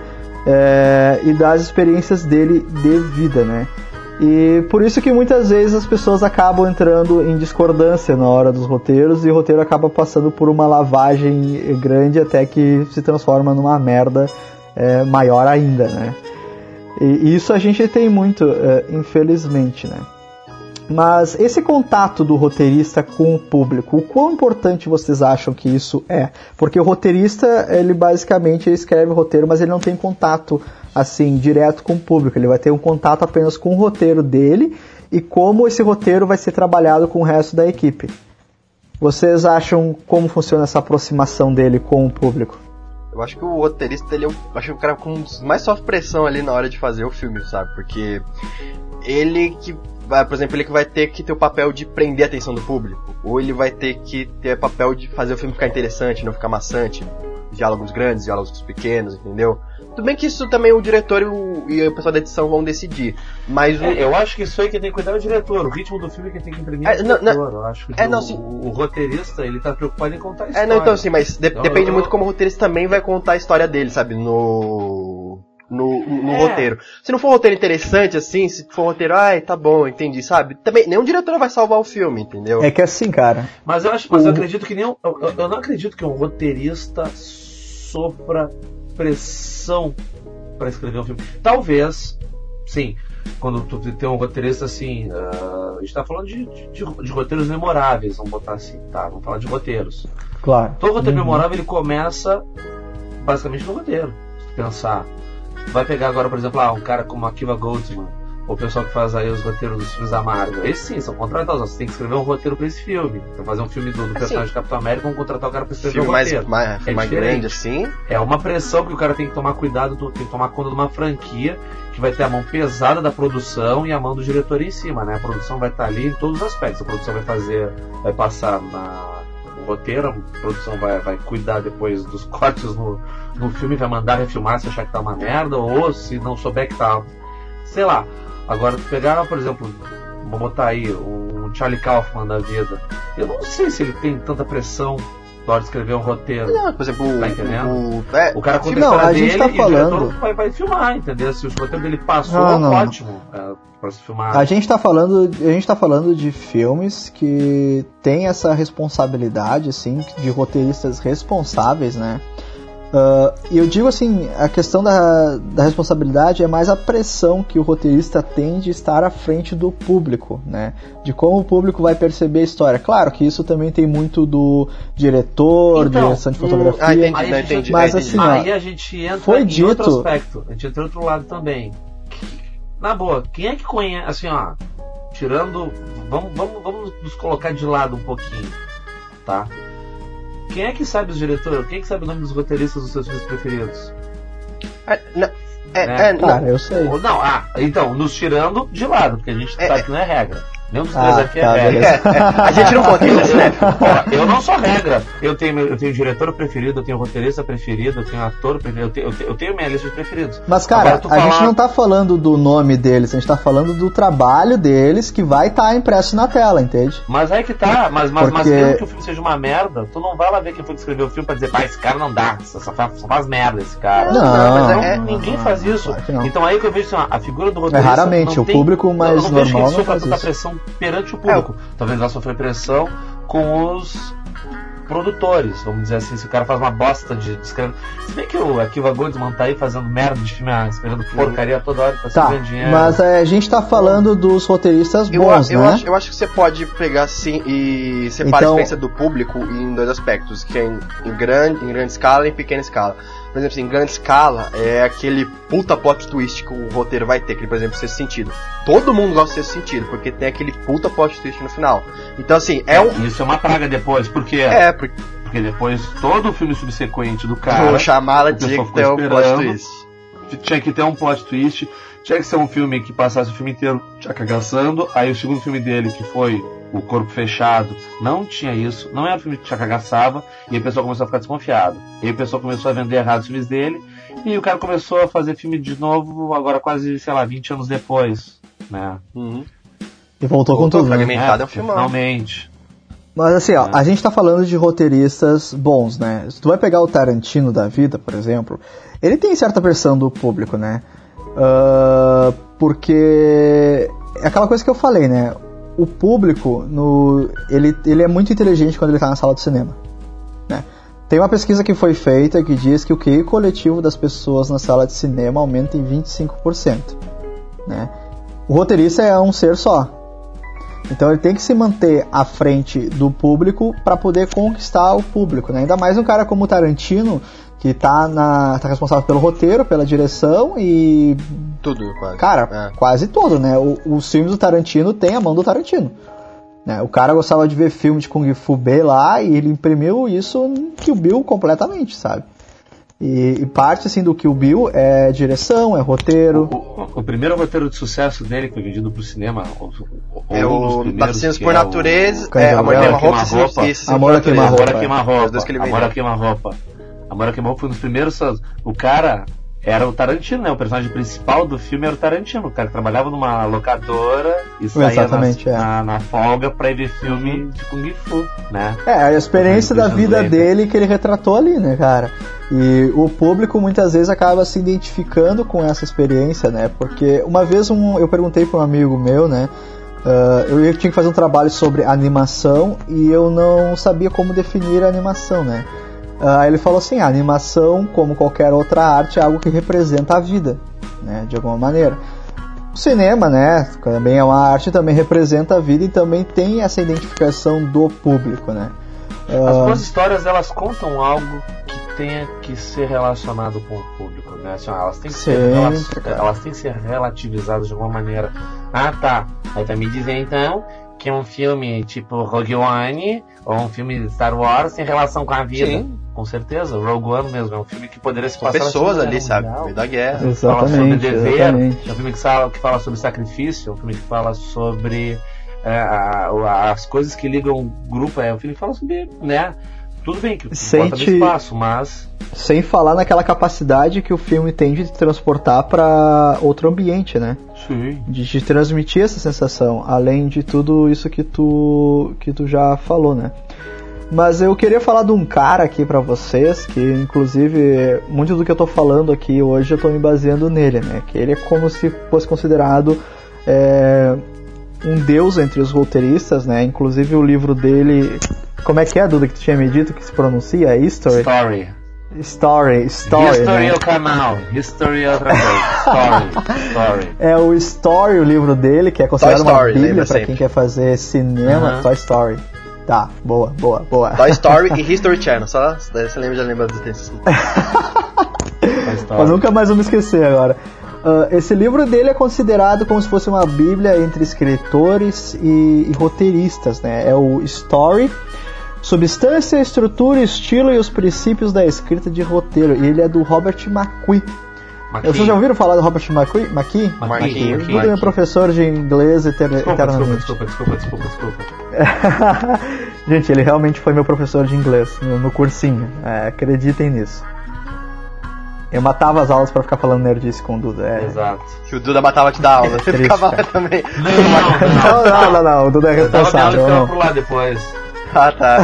é, e das experiências dele de vida, né? E por isso que muitas vezes as pessoas acabam entrando em discordância na hora dos roteiros, e o roteiro acaba passando por uma lavagem grande até que se transforma numa merda é, maior ainda, né? E isso a gente tem muito, é, infelizmente, né? Mas esse contato do roteirista com o público, o quão importante vocês acham que isso é? Porque o roteirista, ele basicamente ele escreve o roteiro, mas ele não tem contato assim direto com o público. Ele vai ter um contato apenas com o roteiro dele e como esse roteiro vai ser trabalhado com o resto da equipe. Vocês acham como funciona essa aproximação dele com o público? Eu acho que o roteirista, ele é o, acho que o cara com mais sofre pressão ali na hora de fazer o filme, sabe? Porque ele que... por exemplo, ele que vai ter que ter o papel de prender a atenção do público, ou ele vai ter que ter o papel de fazer o filme ficar interessante, não ficar maçante, diálogos grandes, diálogos pequenos, entendeu? Tudo bem que isso também o diretor e o, e o pessoal da edição vão decidir, mas... O... É, eu acho que isso aí que tem que cuidar é o diretor, o ritmo do filme que tem que imprimir é, é o diretor, não, não, eu acho que é, o, não, assim, o roteirista, ele tá preocupado em contar a história. É, não, então assim, mas de, então, depende eu... muito como o roteirista também vai contar a história dele, sabe, no... no, no é. roteiro. Se não for um roteiro interessante, assim, se for um roteiro, ai, tá bom, entendi, sabe? Também, nenhum diretor vai salvar o filme, entendeu? É que é assim, cara. Mas eu acho, mas eu acredito que nem um, eu, eu não acredito que um roteirista sofra pressão pra escrever um filme. Talvez, sim, quando tu tem um roteirista assim, uh, a gente tá falando de, de, de roteiros memoráveis, vamos botar assim, tá? Vamos falar de roteiros. Claro. Todo roteiro uhum. memorável, ele começa basicamente no roteiro, se tu pensar. Vai pegar agora, por exemplo, ah, um cara como a Akiva Goldsman, ou o pessoal que faz aí os roteiros dos filmes da Marvel. Esses sim, são contratados. Você tem que escrever um roteiro pra esse filme. Então fazer um filme do, do personagem assim, de Capitão América, vão contratar o cara pra escrever um roteiro. Filme mais, mais, é mais grande assim. É uma pressão que o cara tem que tomar cuidado, do, tem que tomar conta de uma franquia que vai ter a mão pesada da produção e a mão do diretor em cima, né? A produção vai estar ali em todos os aspectos. A produção vai fazer, vai passar na... roteiro, a produção vai, vai cuidar depois dos cortes no, no filme, vai mandar refilmar se achar que tá uma merda, ou se não souber que tá, sei lá. Agora, pegar, por exemplo, vou botar aí o Charlie Kaufman da vida, eu não sei se ele tem tanta pressão na hora de escrever um roteiro. Não, por exemplo, tá entendendo? O, é, o cara conta a história dele, tá falando. E o diretor vai, vai filmar, entendeu? Se o roteiro dele passou, não, não, ótimo, é, pra se filmar. A gente tá falando, a gente tá falando de filmes que tem essa responsabilidade, assim, de roteiristas responsáveis, né? E uh, eu digo assim, a questão da, da responsabilidade é mais a pressão que o roteirista tem de estar à frente do público, né? De como o público vai perceber a história. Claro que isso também tem muito do diretor, então, direção de fotografia. Hum, ah, entendi, aí, não, entendi, mas entendi. Assim, aí ó, a gente entra foi em dito, outro aspecto, a gente entra em outro lado também. Na boa, quem é que conhece, assim, ó, tirando, vamos, vamos, vamos nos colocar de lado um pouquinho, tá? Quem é que sabe os diretores? Quem é que sabe o nome dos roteiristas dos seus filmes preferidos? Ah, não, é, né? é, não. Cara, eu sei. Ou não, ah, então, nos tirando de lado, porque a gente é, sabe que não é regra. Nenhum dos três ah, aqui é tá, regra. É, é, a gente não conta isso, né? Eu não sou regra. Eu tenho, eu tenho diretor preferido, eu tenho roteirista preferido, eu tenho ator preferido, eu tenho, eu tenho, eu tenho minha lista de preferidos. Mas, cara, a falar... gente não tá falando do nome deles, a gente tá falando do trabalho deles que vai estar tá impresso na tela, entende? Mas aí que tá, mas, mas, Porque... mas mesmo que o filme seja uma merda, tu não vai lá ver quem foi que escreveu o filme pra dizer, pá, esse cara não dá, só faz, só faz merda esse cara. Não, não mas é, é, ninguém não, faz isso. Claro, então aí que eu vejo assim, a figura do roteirista. É raramente, o tem, público mais normal. Eu não vejo que sofra tanta pressão perante o público. É. Talvez ela sofra pressão com os produtores, vamos dizer assim, se o cara faz uma bosta de, de escrever. Se bem que o Akiva Goldsman tá aí fazendo merda de filme, escrevendo porcaria toda hora pra tá, se ganhar dinheiro. Mas a gente tá falando dos roteiristas bons, eu, eu né? Acho, eu acho que você pode pegar assim e separar então... a experiência do público em dois aspectos, que é em, em, grande, em grande escala e em pequena escala. Por exemplo, assim, em grande escala é aquele puta plot twist que o roteiro vai ter, que por exemplo, Sexto Sentido. Todo mundo gosta do Sexto Sentido, porque tem aquele puta plot twist no final. Então assim, é um... Isso é uma praga depois, porque... É, porque... porque depois todo o filme subsequente do cara... Vou chamá-la de que tem um plot twist. Tinha que ter um plot twist, tinha que ser um filme que passasse o filme inteiro já cagaçando, aí o segundo filme dele, que foi... O Corpo Fechado, não tinha isso, não era um filme que te cagaçava, e aí o pessoal começou a ficar desconfiado. E aí o pessoal começou a vender errado os filmes dele, e o cara começou a fazer filme de novo, agora quase, sei lá, vinte anos depois, né? Uhum. E voltou, voltou com tudo, fragmentado, né? É, finalmente. Mas assim, ó, é. a gente tá falando de roteiristas bons, né? Se tu vai pegar o Tarantino da vida, por exemplo, ele tem certa pressão do público, né? Uh, porque é aquela coisa que eu falei, né? O público, no, ele, ele é muito inteligente quando ele está na sala de cinema, né? Tem uma pesquisa que foi feita que diz que o Q I coletivo das pessoas na sala de cinema aumenta em vinte e cinco por cento, né? O roteirista é um ser só. Então ele tem que se manter à frente do público para poder conquistar o público, né? Ainda mais um cara como o Tarantino, que está tá responsável pelo roteiro, pela direção e... Tudo, quase. Cara, é. quase tudo, né? O, os filmes do Tarantino tem a mão do Tarantino, né? O cara gostava de ver filme de Kung Fu B lá e ele imprimiu isso no Kill Bill completamente, sabe? E, e parte, assim, do Kill Bill é direção, é roteiro. O, o, o primeiro roteiro de sucesso dele que foi vendido pro cinema... O, o, é o um Nascidos por é Natureza, é, é, Amor a Queima-Roupa e Amor a Queima-Roupa. Amor a Queima-Roupa foi um dos primeiros... O cara... Era o Tarantino, né? O personagem principal do filme era o Tarantino. O cara que trabalhava numa locadora e saía nas, é. na, na folga pra ir ver filme de Kung Fu, né? É, a experiência da vida dele que ele retratou ali, né, cara? E o público muitas vezes acaba se identificando com essa experiência, né? Porque uma vez um, eu perguntei pra um amigo meu, né? Uh, eu tinha que fazer um trabalho sobre animação e eu não sabia como definir a animação, né? Uh, ele falou assim, a animação, como qualquer outra arte, é algo que representa a vida, né, de alguma maneira. O cinema, né, também é uma arte, também representa a vida e também tem essa identificação do público, né. Uh... As boas histórias, elas contam algo que tenha que ser relacionado com o público, né, assim, elas têm que ser, Sempre, elas têm que ser relativizadas de alguma maneira. Ah, tá, aí tá me dizendo então... que um filme tipo Rogue One ou um filme de Star Wars tem relação com a vida. Sim. Com certeza. Rogue One mesmo é um filme que poderia se passar com pessoas ali, sabe? Da guerra. Exatamente, fala sobre dever, exatamente. É um filme que fala, que fala sobre sacrifício, é um filme que fala sobre é, a, a, as coisas que ligam o grupo, é um filme que fala sobre, né? Tudo bem que Sente... bota no espaço, mas... Sem falar naquela capacidade que o filme tem de te transportar para outro ambiente, né? Sim. De te transmitir essa sensação, além de tudo isso que tu, que tu já falou, né? Mas eu queria falar de um cara aqui para vocês, que inclusive, muito do que eu tô falando aqui hoje eu tô me baseando nele, né? Que ele é como se fosse considerado... É... um deus entre os roteiristas, né? Inclusive o livro dele... Como é que é, Duda, que tu tinha me dito que se pronuncia? History? Story. Story, Story. History é o canal. History é outra coisa. Story, Story. É o Story, o livro dele, que é considerado Toy Story, uma bíblia pra sempre. Quem quer fazer cinema. Uh-huh. Toy Story. Tá, boa, boa, boa. Toy Story e History Channel, só você lembra, já lembra dos textos. Mas nunca mais vou me esquecer agora. Uh, esse livro dele é considerado como se fosse uma bíblia entre escritores e, e roteiristas, né? É o Story, Substância, Estrutura, Estilo e os Princípios da Escrita de Roteiro. E ele é do Robert McKee. McKee. Vocês já ouviram falar do Robert McKee? McKee? McKee. McKee. Ele é professor de inglês eter- desculpa, eternamente. Desculpa, desculpa, desculpa, desculpa. Gente, ele realmente foi meu professor de inglês no, no cursinho. É, acreditem nisso. Eu matava as aulas pra ficar falando nerdice com o Duda. É... Exato. Que o Duda matava te dar aula. Você é ficava lá também. Não, não, não, não, não. O Duda é responsável. Eu pro lado depois. Ah, tá.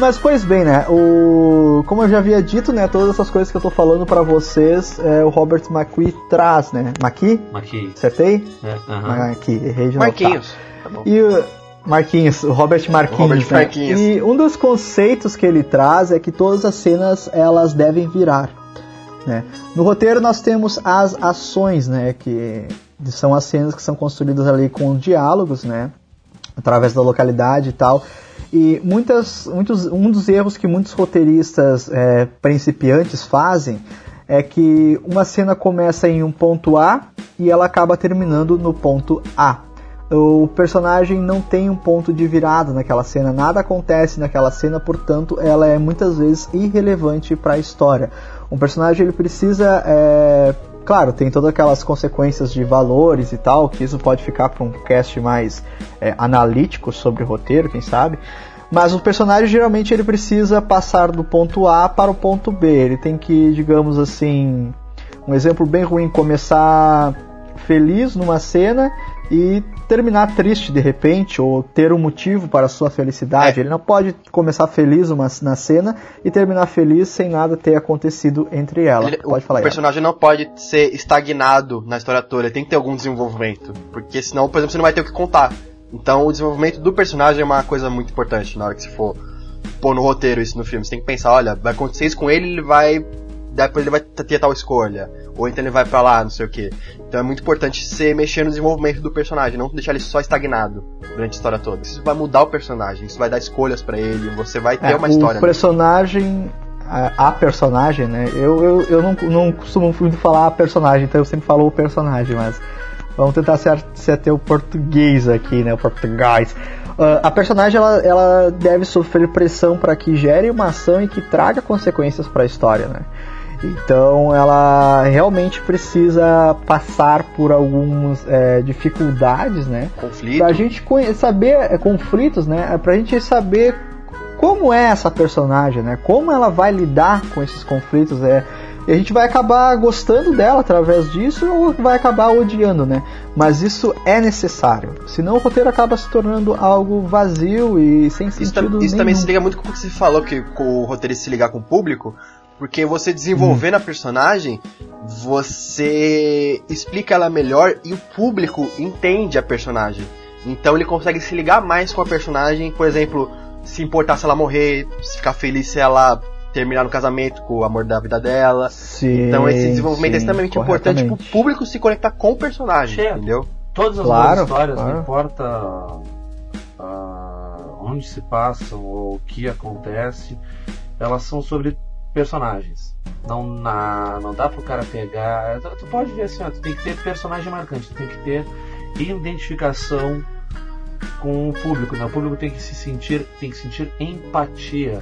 Mas, pois bem, né? O... Como eu já havia dito, né? Todas essas coisas que eu tô falando pra vocês, é, o Robert McKee traz, né? McKee? McKee. Acertei? É, uh-huh. McKee. Errei de novo. Marquinhos. Tá. Tá bom. E o... Marquinhos, o Robert Marquinhos. Robert Marquinhos. Né? E um dos conceitos que ele traz é que todas as cenas, elas devem virar, né? No roteiro nós temos as ações, né? Que são as cenas que são construídas ali com diálogos, né? Através da localidade e tal. E muitas, muitos, um dos erros que muitos roteiristas é, principiantes fazem é que uma cena começa em um ponto A e ela acaba terminando no ponto A. O personagem não tem um ponto de virada naquela cena, nada acontece naquela cena, portanto ela é muitas vezes irrelevante para a história. Um personagem ele precisa... É, claro, tem todas aquelas consequências de valores e tal, que isso pode ficar para um cast mais é, analítico sobre o roteiro, quem sabe. Mas o personagem geralmente ele precisa passar do ponto A para o ponto B. Ele tem que, digamos assim, um exemplo bem ruim, começar feliz numa cena e terminar triste de repente, ou ter um motivo para a sua felicidade. É. Ele não pode começar feliz uma, na cena e terminar feliz sem nada ter acontecido entre ela. Ele, pode falar o personagem ela. Não pode ser estagnado na história toda, ele tem que ter algum desenvolvimento, porque senão, por exemplo, você não vai ter o que contar. Então o desenvolvimento do personagem é uma coisa muito importante na hora que você for pôr no roteiro isso no filme. Você tem que pensar, olha, vai acontecer isso com ele, ele vai... depois ele vai ter tal escolha, ou então ele vai pra lá, não sei o que. Então é muito importante você mexer no desenvolvimento do personagem, não deixar ele só estagnado durante a história toda. Isso vai mudar o personagem, isso vai dar escolhas pra ele, você vai ter é, uma o história. O personagem, a, a personagem, né, eu, eu, eu não, não costumo muito falar a personagem, então eu sempre falo o personagem, mas vamos tentar ser, ser ter o português aqui, né, o português. Uh, a personagem ela, ela deve sofrer pressão pra que gere uma ação e que traga consequências pra história, né. Então ela realmente precisa passar por algumas é, dificuldades, né? Conflitos. Pra gente saber, é, conflitos, né? Pra gente saber como é essa personagem, né? Como ela vai lidar com esses conflitos, né? E a gente vai acabar gostando dela através disso ou vai acabar odiando, né? Mas isso é necessário. Senão o roteiro acaba se tornando algo vazio e sem isso sentido tam- isso nenhum. Também se liga muito com o que você falou, que o roteiro se ligar com o público. Porque você desenvolvendo hum. a personagem, você explica ela melhor e o público entende a personagem. Então ele consegue se ligar mais com a personagem, por exemplo, se importar se ela morrer, se ficar feliz se ela terminar no casamento com o amor da vida dela. Sim, então esse desenvolvimento sim, é extremamente importante para o público se conectar com o personagem, Cheio. entendeu? Todas as claro, histórias, claro. não importa uh, onde se passam ou o que acontece, elas são sobre... personagens. Não, na, não dá pro cara pegar... Tu, tu pode ver assim, ó, tu tem que ter personagem marcante, tu tem que ter identificação com o público, né? O público tem que se sentir, tem que sentir empatia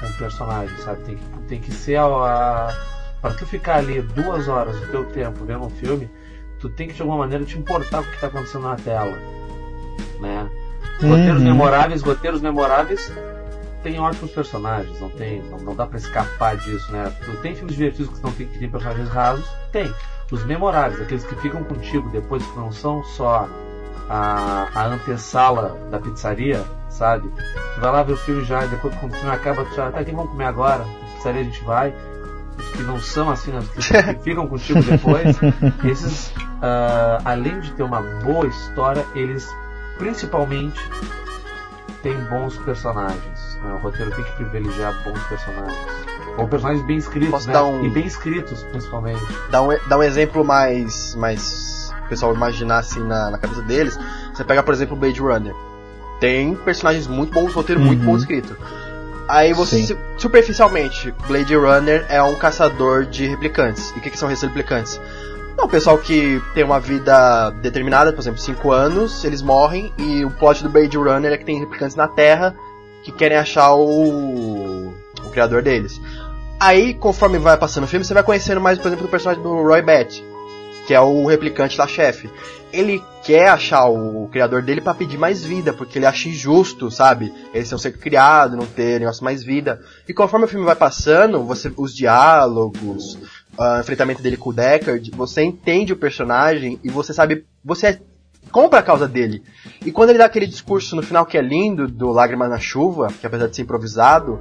com o personagem, sabe? Tem, tem que ser a... a para tu ficar ali duas horas do teu tempo vendo um filme, tu tem que de alguma maneira te importar com o que tá acontecendo na tela, né? Uhum. Roteiros memoráveis, roteiros memoráveis... tem ótimos personagens, não tem, não, não dá pra escapar disso, né? Tu tem filmes divertidos que não tem, que tem personagens rasos? Tem. Os memoráveis, aqueles que ficam contigo depois, que não são só a, a antessala da pizzaria, sabe? Tu vai lá ver o filme já, depois quando o filme acaba, tu já, tá, quem vamos comer agora? Na pizzaria a gente vai. Os que não são assim, né? Os que, que ficam contigo depois, esses, uh, além de ter uma boa história, eles principalmente têm bons personagens. O roteiro tem que privilegiar bons personagens. Ou personagens bem escritos, né? Um... E bem escritos, principalmente. Dá um, dá um exemplo mais... mais o pessoal imaginar assim na, na cabeça deles. Você pega, por exemplo, o Blade Runner. Tem personagens muito bons, roteiro uhum. muito bom escrito. Aí você, Sim. superficialmente, Blade Runner é um caçador de replicantes. E o que, que são esses replicantes? Não, o pessoal que tem uma vida determinada, por exemplo, cinco anos, eles morrem, e o plot do Blade Runner é que tem replicantes na Terra que querem achar o, o criador deles. Aí, conforme vai passando o filme, você vai conhecendo mais, por exemplo, do personagem do Roy Batty, que é o replicante lá, chefe. Ele quer achar o criador dele pra pedir mais vida, porque ele acha injusto, sabe? Eles são ser criados, não ter negócio mais vida. E conforme o filme vai passando, você, os diálogos, o enfrentamento dele com o Deckard, você entende o personagem e você sabe... Você compra a causa dele. E quando ele dá aquele discurso no final que é lindo, do Lágrimas na Chuva, que apesar de ser improvisado...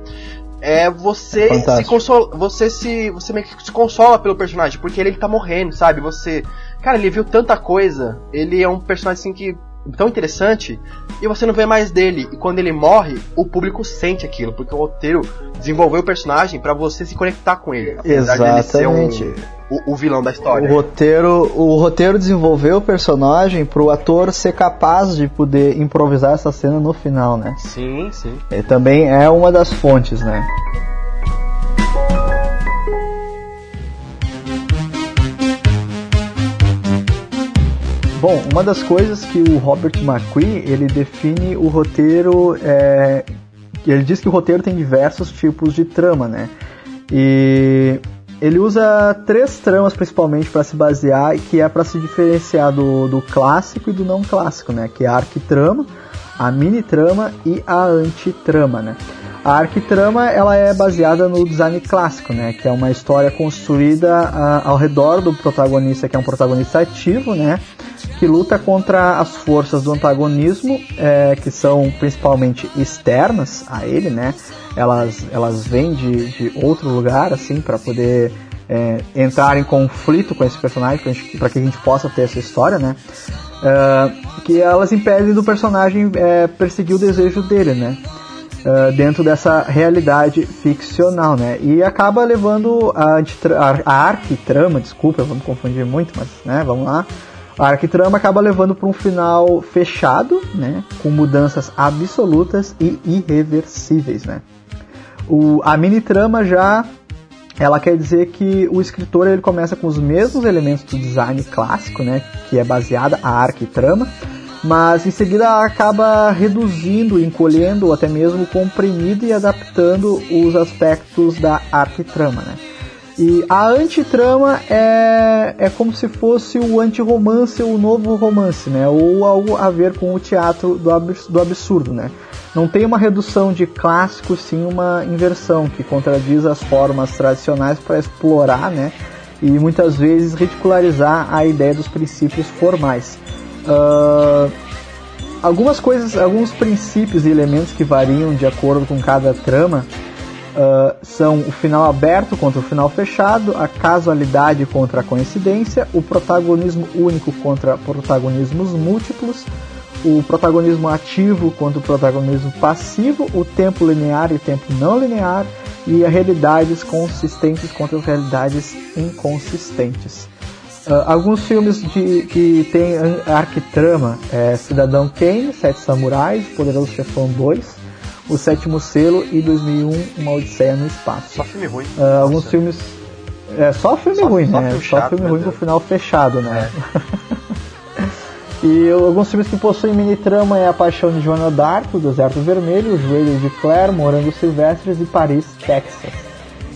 É, você Fantástico. se consola, você se, você meio que se consola pelo personagem, porque ele, ele tá morrendo, sabe? Você, cara, ele viu tanta coisa, ele é um personagem assim que, tão interessante, e você não vê mais dele, e quando ele morre, o público sente aquilo, porque o roteiro desenvolveu o personagem pra você se conectar com ele. Exatamente. Dele ser um, o, o vilão da história. O roteiro, o roteiro desenvolveu o personagem pro ator ser capaz de poder improvisar essa cena no final, né? Sim, sim. E também é uma das fontes, né? Bom, uma das coisas que o Robert McKee, ele define o roteiro, é, ele diz que o roteiro tem diversos tipos de trama, né? E ele usa três tramas principalmente para se basear, que é para se diferenciar do, do clássico e do não clássico, né? Que é a arquitrama, a mini-trama e a antitrama, né? A arquitrama, ela é baseada no design clássico, né? Que é uma história construída a, ao redor do protagonista, que é um protagonista ativo, né? Que luta contra as forças do antagonismo, é, que são principalmente externas a ele, né? Elas, elas vêm de, de outro lugar, assim, para poder é, entrar em conflito com esse personagem, para que a gente possa ter essa história, né? É, que elas impedem do personagem é, perseguir o desejo dele, né? Uh, dentro dessa realidade ficcional, né? E acaba levando a, antitra- a, a arquitrama, desculpa, vamos confundir muito, mas, né, vamos lá. A arquitrama acaba levando para um final fechado, né? Com mudanças absolutas e irreversíveis, né? O, a mini-trama já, ela quer dizer que o escritor, ele começa com os mesmos elementos do design clássico, né? Que é baseada a arquitrama, mas em seguida acaba reduzindo, encolhendo, ou até mesmo comprimindo e adaptando os aspectos da arquitrama, né? E a antitrama é, é como se fosse o antirromance, o novo romance, né? Ou algo a ver com o teatro do, abs- do absurdo, né? Não tem uma redução de clássico, sim uma inversão que contradiz as formas tradicionais para explorar, né? E muitas vezes ridicularizar a ideia dos princípios formais. Uh, algumas coisas, alguns princípios e elementos que variam de acordo com cada trama uh, são o final aberto contra o final fechado, a casualidade contra a coincidência, o protagonismo único contra protagonismos múltiplos, o protagonismo ativo contra o protagonismo passivo, o tempo linear e o tempo não linear, e as realidades consistentes contra as realidades inconsistentes. Uh, alguns filmes de, que tem arquitrama é Cidadão Kane, Sete Samurais, Poderoso Chefão dois, O Sétimo Selo e dois mil e um, Uma Odisseia no Espaço. Só filme ruim. Uh, alguns filmes... É, só filme só, ruim, só né? Filme chato, só filme ruim com o final fechado, né? É. E alguns filmes que possuem mini-trama é A Paixão de Joana d'Arco, O Deserto Vermelho, O Joelho de Claire, Morangos Silvestres e Paris, Texas.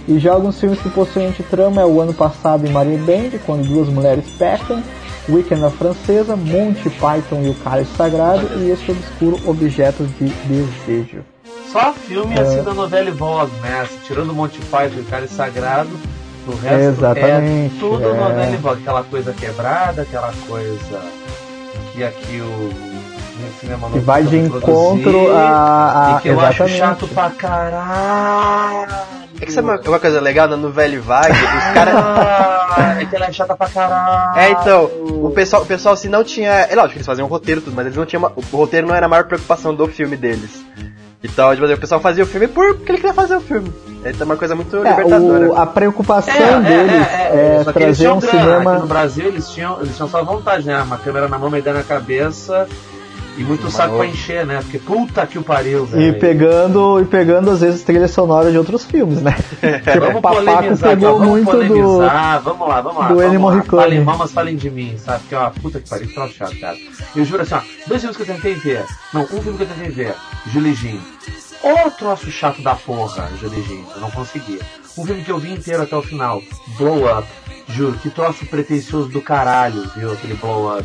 E já alguns filmes que possuem antitrama é O Ano Passado e Marie Bende, Quando Duas Mulheres Pecam, Weekend na Francesa, Monty Python e o Cálice Sagrado e Este Obscuro Objeto de Desejo. Só filme é. assim da novela voz, né? Tirando Monty Python e o Cálice Sagrado, o resto Exatamente, é tudo é. novela e voz. Aquela coisa quebrada, aquela coisa que aqui o... Que vai de encontro a... a... E que eu Exatamente. acho chato pra caralho. É que sabe uma, uma coisa legal? Na novela e vaga, os caras... Ah, é que ela é chata pra caralho. É, então, o pessoal, o pessoal assim, não tinha... É lógico que eles faziam um roteiro tudo, mas eles não tinham... Uma... O roteiro não era a maior preocupação do filme deles. Então, tipo, o pessoal fazia o filme porque ele queria fazer o filme. Então, é uma coisa muito é, libertadora. O, a preocupação é, deles é, é, é, é trazer um grana. cinema... Aqui no Brasil, eles tinham, eles tinham só vontade, né? Uma câmera na mão, uma ideia na cabeça... E muito saco pra encher, né? Porque puta que o pariu, velho. E pegando, e pegando às vezes trilha sonora de outros filmes, né? Porque vamos polemizar, pegou vamos muito polemizar. Do... Vamos lá, vamos lá. Do Ennio Morricone. Falem mal, mas falem de mim, sabe? Porque, ó, puta que pariu, que troço chato, cara. Eu juro assim, ó, dois filmes que eu tentei ver. Não, um filme que eu tentei ver, Julijinho. Ó, troço chato da porra, Julijinho. Eu não consegui. Um filme que eu vi inteiro até o final, Blow Up. Juro, que troço pretencioso do caralho, viu? Aquele Blow Up.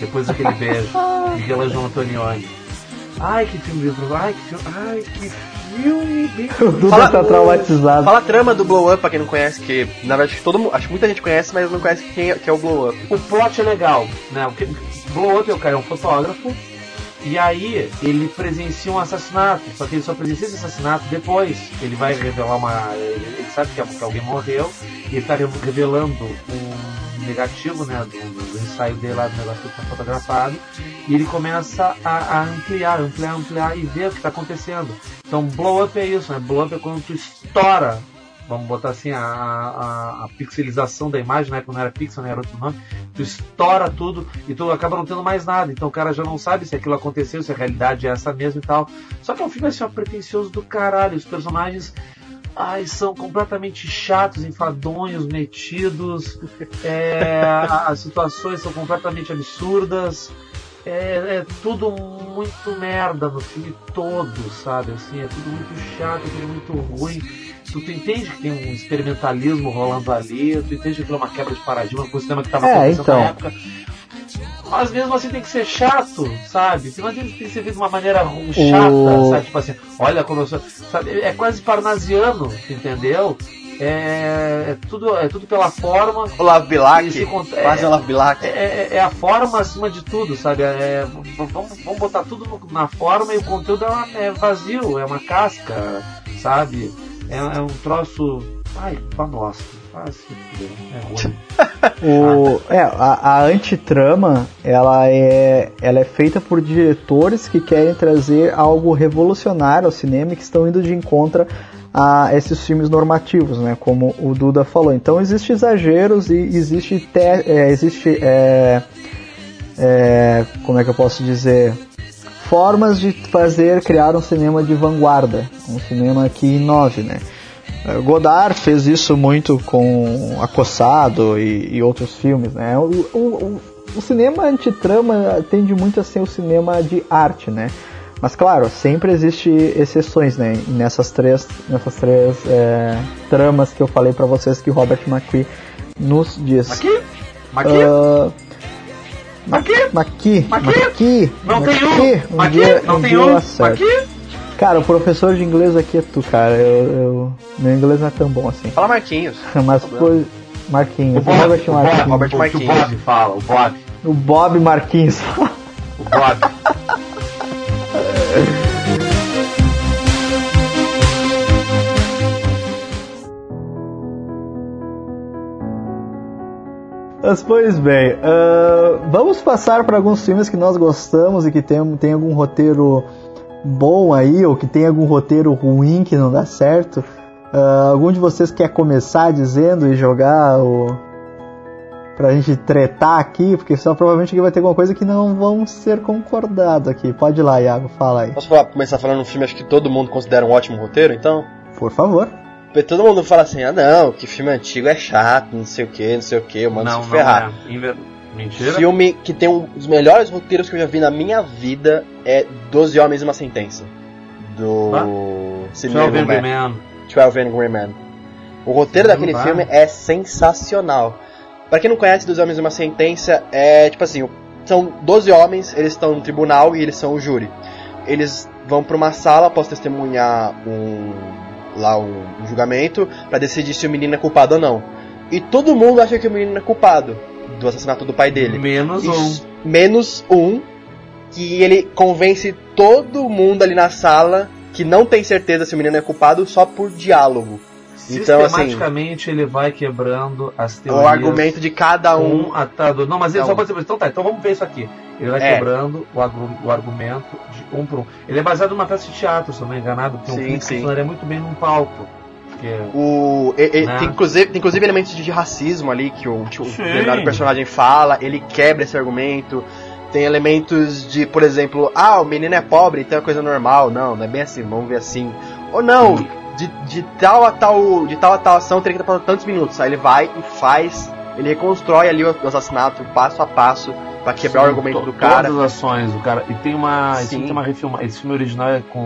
Depois daquele beijo. Michelangelo Antonioni. Ai, que filme. Ai, que filme. Ai, que filme. O Duda tá traumatizado. Fala a trama do Blow Up pra quem não conhece, que na verdade todo mundo, acho que muita gente conhece, mas não conhece quem é, que é o Blow Up. O plot é legal, né? O Blow Up é o cara, é um fotógrafo. E aí ele presencia um assassinato. Só que ele só presencia esse assassinato depois. Ele vai revelar uma... Ele sabe que alguém morreu. E ele tá revelando um negativo, né, do, do ensaio dele lá, do negócio que tá fotografado. E ele começa a, a ampliar, ampliar, ampliar e ver o que tá acontecendo. Então blow up é isso, né? Blow up é quando tu estoura, vamos botar assim, a, a, a pixelização da imagem, né? Quando não era pixel, não era outro nome. Tu estoura tudo e tu acaba não tendo mais nada. Então o cara já não sabe se aquilo aconteceu, se a realidade é essa mesmo e tal. Só que é um filme assim, ó, pretencioso do caralho. Os personagens, ai, são completamente chatos, enfadonhos, metidos. É, as situações são completamente absurdas. É, é tudo muito merda no filme todo, sabe? Assim, é tudo muito chato, é tudo muito ruim. Tu, tu entende que tem um experimentalismo rolando ali, tu entende que foi uma quebra de paradigma com o cinema que estava é, acontecendo então. Na época. Mas mesmo assim tem que ser chato, sabe? Mas tem que ser feito de uma maneira chata, o... sabe? Tipo assim, olha como eu sou... Sabe? É quase parnasiano, entendeu? É, é, tudo, é tudo pela forma. Olavo Bilac, quase Olavo Bilac. É, é, é a forma acima de tudo, sabe? É, vamos, vamos botar tudo no, na forma e o conteúdo é, uma, é vazio, é uma casca, sabe? É, é um troço. Ai, pra nossa. É o, é, a, a antitrama ela é, ela é feita por diretores que querem trazer algo revolucionário ao cinema e que estão indo de encontro a esses filmes normativos, né? Como o Duda falou. Então existem exageros e existe, te, é, existe é, é, como é que eu posso dizer, formas de fazer, criar um cinema de vanguarda, um cinema que inove, né? Godard fez isso muito com Acossado e, e outros filmes, né? O, o, o, o cinema antitrama tende muito a ser o cinema de arte, né? Mas claro, sempre existem exceções, né? Nessas três, nessas três é, tramas que eu falei pra vocês que Robert McKee nos diz. McKee? McKee? Uh, McKee? McKee? McKee? Não tem um! McKee? Não tem um! McKee? Cara, o professor de inglês aqui é tu, cara. Eu, eu... Meu inglês não é tão bom assim. Fala Marquinhos. Mas foi... Marquinhos. O Bob, Robert o Marquinhos. Robert Marquinhos. O Bob fala, o Bob. O Bob Marquinhos. O Bob. Mas, pois bem, uh, vamos passar para alguns filmes que nós gostamos e que tem, tem algum roteiro bom aí, ou que tem algum roteiro ruim que não dá certo. Uh, algum de vocês quer começar dizendo e jogar o... pra gente tretar aqui, porque só provavelmente aqui vai ter alguma coisa que não vão ser concordados aqui. Pode ir lá, Iago, fala aí. Posso falar, começar falando um filme acho que todo mundo considera um ótimo roteiro, então? Por favor. Todo mundo fala assim, ah não, que filme antigo é chato, não sei o que, não sei o que, eu mando não, se ferrar. Não, não é. Mentira. Filme que tem um dos melhores roteiros que eu já vi na minha vida é doze Homens e uma Sentença. Do... doze Angry Men. O roteiro Sim, daquele vai. filme é sensacional. Pra quem não conhece doze Homens e uma Sentença, é tipo assim, são doze homens, eles estão no tribunal e eles são o júri. Eles vão pra uma sala após testemunhar um, lá um, um julgamento pra decidir se o menino é culpado ou não. E todo mundo acha que o menino é culpado do assassinato do pai dele. Menos e, um. Menos um, que ele convence todo mundo ali na sala que não tem certeza se o menino é culpado só por diálogo. Então, sistematicamente assim, ele vai quebrando as teorias. O argumento de cada um, um atado. Não, mas ele então, só pode ser. Então tá, então vamos ver isso aqui. Ele vai é. quebrando o, agru, o argumento de um por um. Ele é baseado numa peça de teatro, se eu não me enganado, porque sim, um funcionaria muito bem num palco. Porque, o, ele, né? tem, inclusive, tem inclusive elementos de racismo ali que o, o determinado personagem fala, ele quebra esse argumento. tem elementos de, por exemplo, ah, o menino é pobre, então é coisa normal. Não, não é bem assim, vamos ver assim. Ou não, de, de tal a tal, de tal a tal ação tem que estar tantos minutos. Aí ele vai e faz, ele reconstrói ali o assassinato passo a passo pra quebrar Sim, o argumento to, do cara. Todas as ações do cara. E tem uma, esse filme, tem uma refilma, esse filme original é com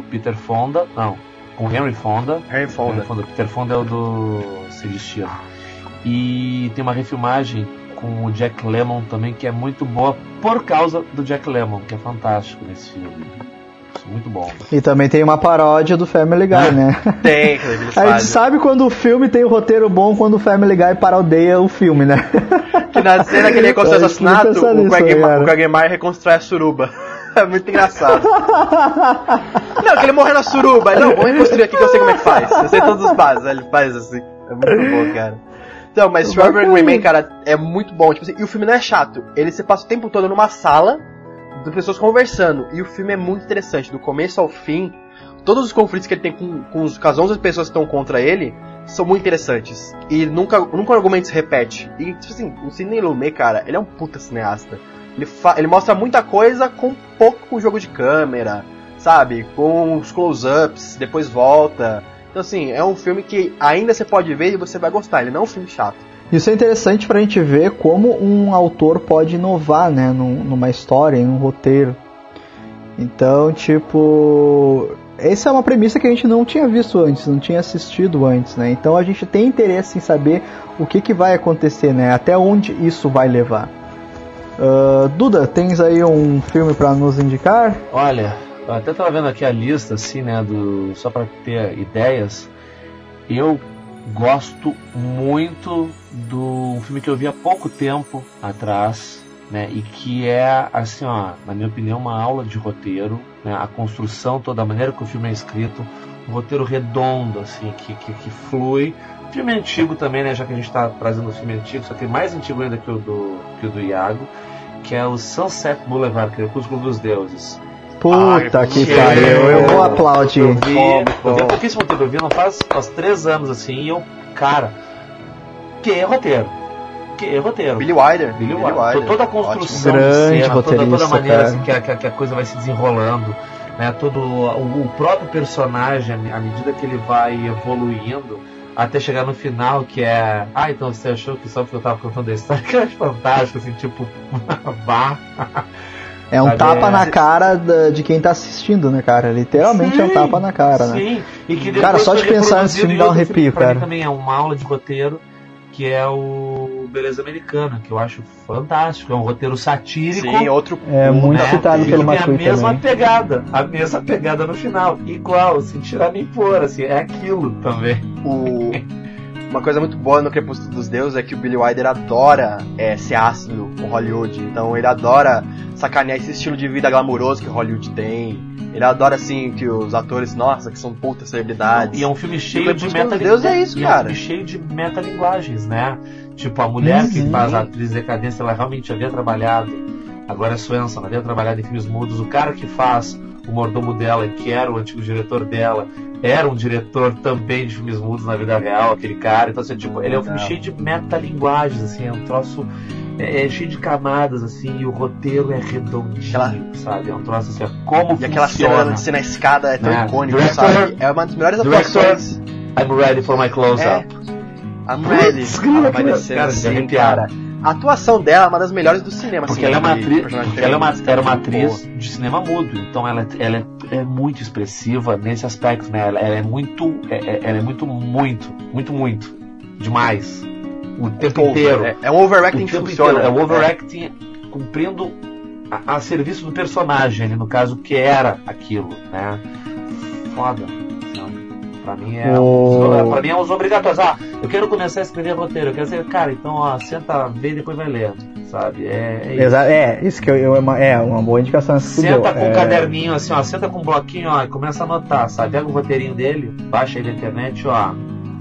o Peter Fonda, não, com o Henry Fonda. Henry Fonda. Henry Fonda. Peter Fonda é o do Celestino. E tem uma refilmagem com o Jack Lemmon também, que é muito boa por causa do Jack Lemmon, que é fantástico nesse filme. Isso é muito bom. E também tem uma paródia do Family Guy, né? Tem, que eles fazem. A gente sabe quando o filme tem o um roteiro bom, quando o Family Guy parodeia o filme, né? Que na cena que ele reconstrói o assassinato, o Quagmire reconstrói a suruba. É muito engraçado. Não, que ele morreu na suruba. Não, vamos reconstruir aqui que eu sei como é que faz. Eu sei todos os passos, ele faz assim. É muito bom, cara. Então, mas Robert Remain, cara, é muito bom. Tipo assim, e o filme não é chato. Ele se passa o tempo todo numa sala de pessoas conversando. E o filme é muito interessante. Do começo ao fim, todos os conflitos que ele tem com, com, os, com as onze pessoas que estão contra ele são muito interessantes. E nunca, nunca o argumento se repete. E, tipo assim, o Sidney Lumet, cara, ele é um puta cineasta. Ele, fa- ele mostra muita coisa com pouco jogo de câmera, sabe? Com os close-ups, depois volta. Então, assim, é um filme que ainda você pode ver e você vai gostar. Ele não é um filme chato. Isso é interessante pra gente ver como um autor pode inovar, né? Num, numa história, em um roteiro. Então, tipo... essa é uma premissa que a gente não tinha visto antes, não tinha assistido antes, né? Então, a gente tem interesse em saber o que, que vai acontecer, né? Até onde isso vai levar. Uh, Duda, tens aí um filme pra nos indicar? Olha... Eu até estava vendo aqui a lista, assim, né, do, só para ter ideias. Eu gosto muito do um filme que eu vi há pouco tempo atrás, né, e que é, assim, ó, na minha opinião, uma aula de roteiro, né, a construção toda, a maneira que o filme é escrito, um roteiro redondo, assim, que, que, que flui. Filme antigo também, né, já que a gente está trazendo um filme antigo, só que é mais antigo ainda que o do, que o do Iago, que é o Sunset Boulevard, que é o Crepúsculo dos Deuses. Puta ah, que pariu, eu, eu vou aplaudir. Eu vi, eu vi há pouquíssimo tempo, eu vi, não faz, faz três anos assim, e eu, cara, que roteiro, que roteiro. Billy Wilder, Billy Wilder. Wilder. Toda a construção de cena, toda, toda a maneira assim, que, a, que a coisa vai se desenrolando, né, todo o, o próprio personagem, à medida que ele vai evoluindo, até chegar no final, que é... Ah, então você achou que só porque eu tava contando a história, que era fantástico, assim, tipo, bah... É um tapa na cara de quem tá assistindo, né, cara? Literalmente sim, é um tapa na cara, né? Sim, e que cara, só de pensar nesse filme dá um arrepio, cara. Pra mim também é uma aula de roteiro, que é o Beleza Americana, que eu acho fantástico. É um roteiro satírico. Sim, outro... É muito né? citado pelo Matuí também. E tem a mesma pegada, a mesma pegada no final. Igual, sem tirar nem pôr, assim, é aquilo também. O... Uma coisa muito boa no Crepúsculo dos Deuses é que o Billy Wilder adora é, ser ácido com Hollywood. Então ele adora sacanear esse estilo de vida glamouroso que Hollywood tem. Ele adora, assim, que os atores, nossa, que são putas celebridades. E é um filme cheio de metalinguagens. É isso, cara. É um filme cheio de metalinguagens, né? Tipo, a mulher que faz a atriz decadência, ela realmente havia trabalhado. Agora é Swanson, ela havia trabalhado em filmes mudos. O cara que faz o mordomo dela, que era o antigo diretor dela, era um diretor também de filmes mudos na vida real, aquele cara. Então, assim, tipo, ele é um filme cheio de metalinguagens, assim, é um troço é, é cheio de camadas, assim, e o roteiro é redondinho, aquela... sabe? É um troço assim, é como e funciona. E aquela cena de ser na escada é tão é. icônica, director, sabe? É uma das melhores director, atuações. I'm ready for my close-up. É. I'm ready. Ela vai descer assim, cara. A atuação dela é uma das melhores do cinema. Porque assim, ela, é uma atri- porque ela é uma, era uma atriz boa. De cinema mudo. Então ela, ela é, é muito expressiva nesse aspecto, né? Ela, ela é muito, é, ela é muito, muito, muito, muito demais. O tempo Over, inteiro. É, é um overacting que funciona. É um overacting é. cumprindo a, a serviço do personagem, no caso, que era aquilo, né? Foda. Pra mim, é oh. um, pra mim é uns obrigatórios. Ah, eu quero começar a escrever roteiro. Eu quero dizer, cara, então ó, senta, vê e depois vai lendo, sabe? É, é isso. Exa- é, isso que eu, eu, é, uma, é uma boa indicação. Senta com o é... um caderninho, assim, ó, senta com um bloquinho, ó, e começa a anotar, sabe? Pega o roteirinho dele, baixa aí na internet, ó,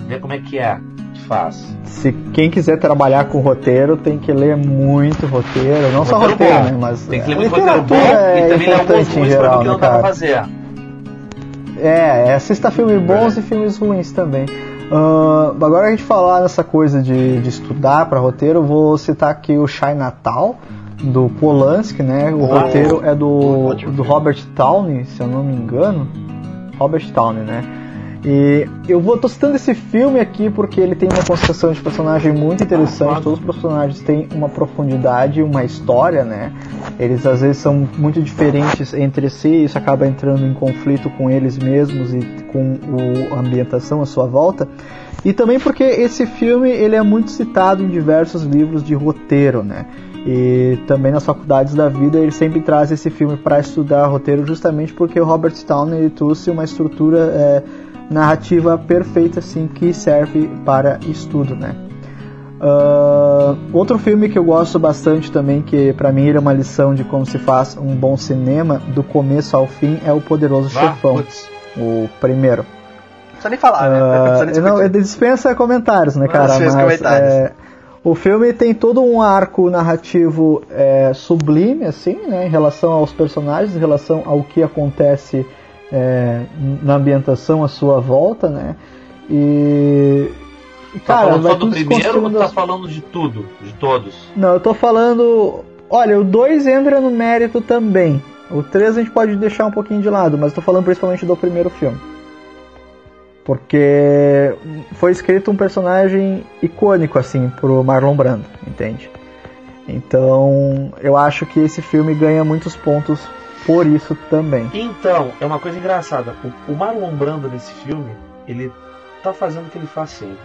vê como é que é que faz. Se quem quiser trabalhar com roteiro, tem que ler muito roteiro, não roteiro só roteiro, bom. Né? Mas tem que ler muito roteiro bom é e também ler alguns ruins pra ver o que não dá pra fazer. É, assista filmes bons e filmes ruins também. Uh, agora a gente falar dessa coisa de, de estudar para roteiro, eu vou citar aqui o Chinatown, do Polanski, né? O oh, roteiro é do, do Robert Towne, se eu não me engano. Robert Towne, né? E eu vou, tô citando esse filme aqui porque ele tem uma construção de personagem muito interessante. Todos os personagens têm uma profundidade, uma história, né? Eles às vezes são muito diferentes entre si, e isso acaba entrando em conflito com eles mesmos e com o, a ambientação à sua volta. E também porque esse filme ele é muito citado em diversos livros de roteiro, né? E também nas faculdades da vida ele sempre traz esse filme para estudar roteiro, justamente porque o Robert Towne ele trouxe uma estrutura é, narrativa perfeita assim, que serve para estudo, né? Uh, outro filme que eu gosto bastante também, que pra mim ele é uma lição de como se faz um bom cinema do começo ao fim, é o Poderoso Chefão, ah, o primeiro. Não precisa nem falar, uh, né? Não, dispensa comentários, né, cara? Mas, comentários. É, o filme tem todo um arco narrativo é, sublime, assim, né, em relação aos personagens, em relação ao que acontece é, na ambientação à sua volta, né? E, cara, tá falando só do primeiro ou tá falando de tudo, de todos? Não, eu tô falando... Olha, o dois entra no mérito também. O três a gente pode deixar um pouquinho de lado, mas eu tô falando principalmente do primeiro filme. Porque foi escrito um personagem icônico, assim, pro Marlon Brando, entende? Então, eu acho que esse filme ganha muitos pontos por isso também. Então, é uma coisa engraçada. O Marlon Brando nesse filme, ele tá fazendo o que ele faz sempre.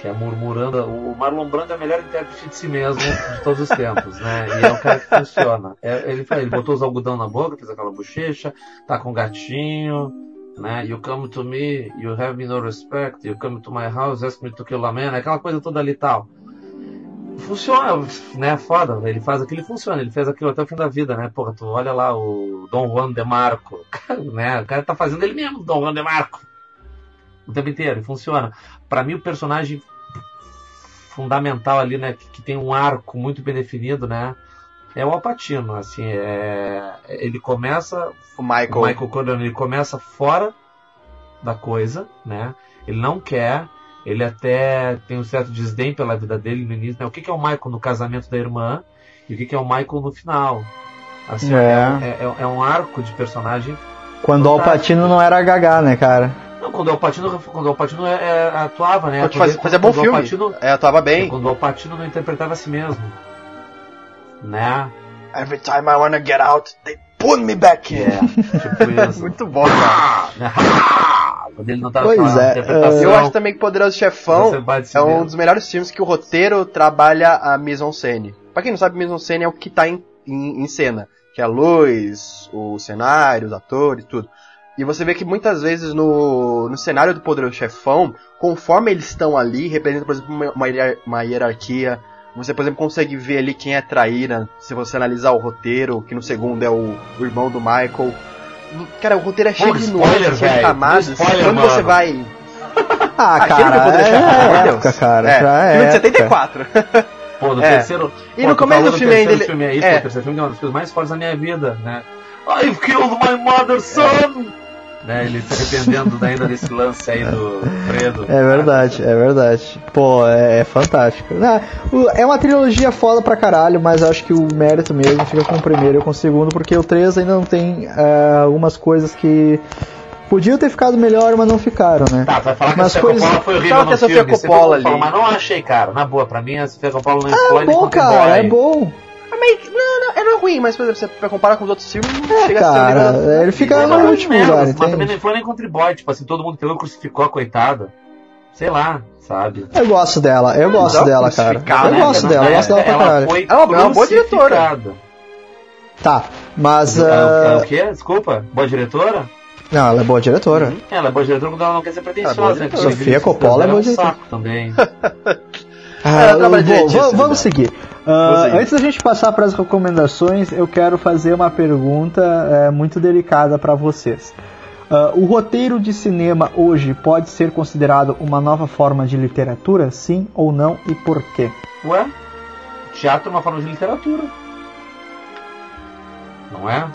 Que é murmurando. O Marlon Brando é o melhor intérprete de si mesmo de todos os tempos, né? E é um cara que funciona. É, ele, ele botou os algodão na boca, fez aquela bochecha, tá com um gatinho... Né? You come to me, you have me no respect, you come to my house, ask me to kill a man, aquela coisa toda ali e tal. Funciona, né? Foda, ele faz aquilo e funciona, ele fez aquilo até o fim da vida, né? Porra, tu olha lá o Don Juan de Marco, cara, né? O cara tá fazendo ele mesmo, Don Juan de Marco, o tempo inteiro, funciona. Pra mim, o personagem fundamental ali, né? Que, que tem um arco muito bem definido, né? É o Al Pacino, assim, é... ele começa, o Michael, o Michael Corleone, ele começa fora da coisa, né, ele não quer, ele até tem um certo desdém pela vida dele no início, né, o que, que é o Michael no casamento da irmã e o que, que é o Michael no final, assim, é, é, é, é um arco de personagem. Quando o Al Pacino não era H H, né, cara? Não, quando o Al Pacino, quando o Al Pacino é, é, atuava, né, quando fazia, fazia bom filme, Pacino, é, atuava bem. Quando o Al Pacino não interpretava a si mesmo. Né? Every time I wanna get out, they pull me back in. Yeah, tipo isso. Muito bom, cara. Ele não tá pois é. Uh, eu acho também que Poderoso Chefão é um dos melhores filmes que o roteiro trabalha a mise-en-scène. Pra quem não sabe, mise-en-scène é o que tá em, em, em cena, que é a luz, o cenário, os atores, tudo. E você vê que muitas vezes no, no cenário do Poderoso Chefão, conforme eles estão ali, representa, por exemplo, uma, uma hierarquia. Você, por exemplo, consegue ver ali quem é traíra, se você analisar o roteiro, que no segundo é o, o irmão do Michael. Cara, o roteiro é cheio de nuances, cheio de camadas. Quando mano. Você vai... Ah, cara, é poder é época, cara. É, é, é setenta e quatro. Pô, no é. terceiro... E pô, no começo do filme ainda... Filme é isso, é. O terceiro filme é uma das coisas mais fortes da minha vida, né? I've killed my mother, son! Né, ele se arrependendo ainda desse lance aí do Fredo. É verdade, é verdade. Pô, é, é fantástico. É uma trilogia foda pra caralho, mas acho que o mérito mesmo fica com o primeiro e com o segundo, porque o três ainda não tem uh, algumas coisas que podiam ter ficado melhor, mas não ficaram, né? Tá, vai falar que mas a Sofia Coppola foi horrível no filme, Coppola ali. Mas não achei, cara. Na boa, pra mim a Sofia Coppola não explode. É bom, cara, é bom. Não, não, era ruim, mas por exemplo, você comparar com os outros filmes, não é, chega cara, a ser ligado. Ele fica no último lugar, entende? Mas também não foi nem contribui, tipo assim, todo mundo pegou e crucificou a coitada. Sei lá, sabe? Eu gosto dela, eu gosto não, dela, cara. Eu né? gosto não, dela, eu gosto dela pra caralho. Ela é uma boa diretora. Tá, mas... Uh... Ela, ela, o quê? Desculpa? Boa diretora? Não, ela é boa diretora. Uhum. Ela é boa diretora quando ela não quer ser pretensiosa. É né? Sofia Coppola é boa diretora. É um saco também. Ah, vou, vamos seguir. Uh, antes da gente passar para as recomendações, eu quero fazer uma pergunta é, muito delicada para vocês. Uh, o roteiro de cinema hoje pode ser considerado uma nova forma de literatura, sim ou não, e por quê? Ué? Teatro é uma forma de literatura, não é?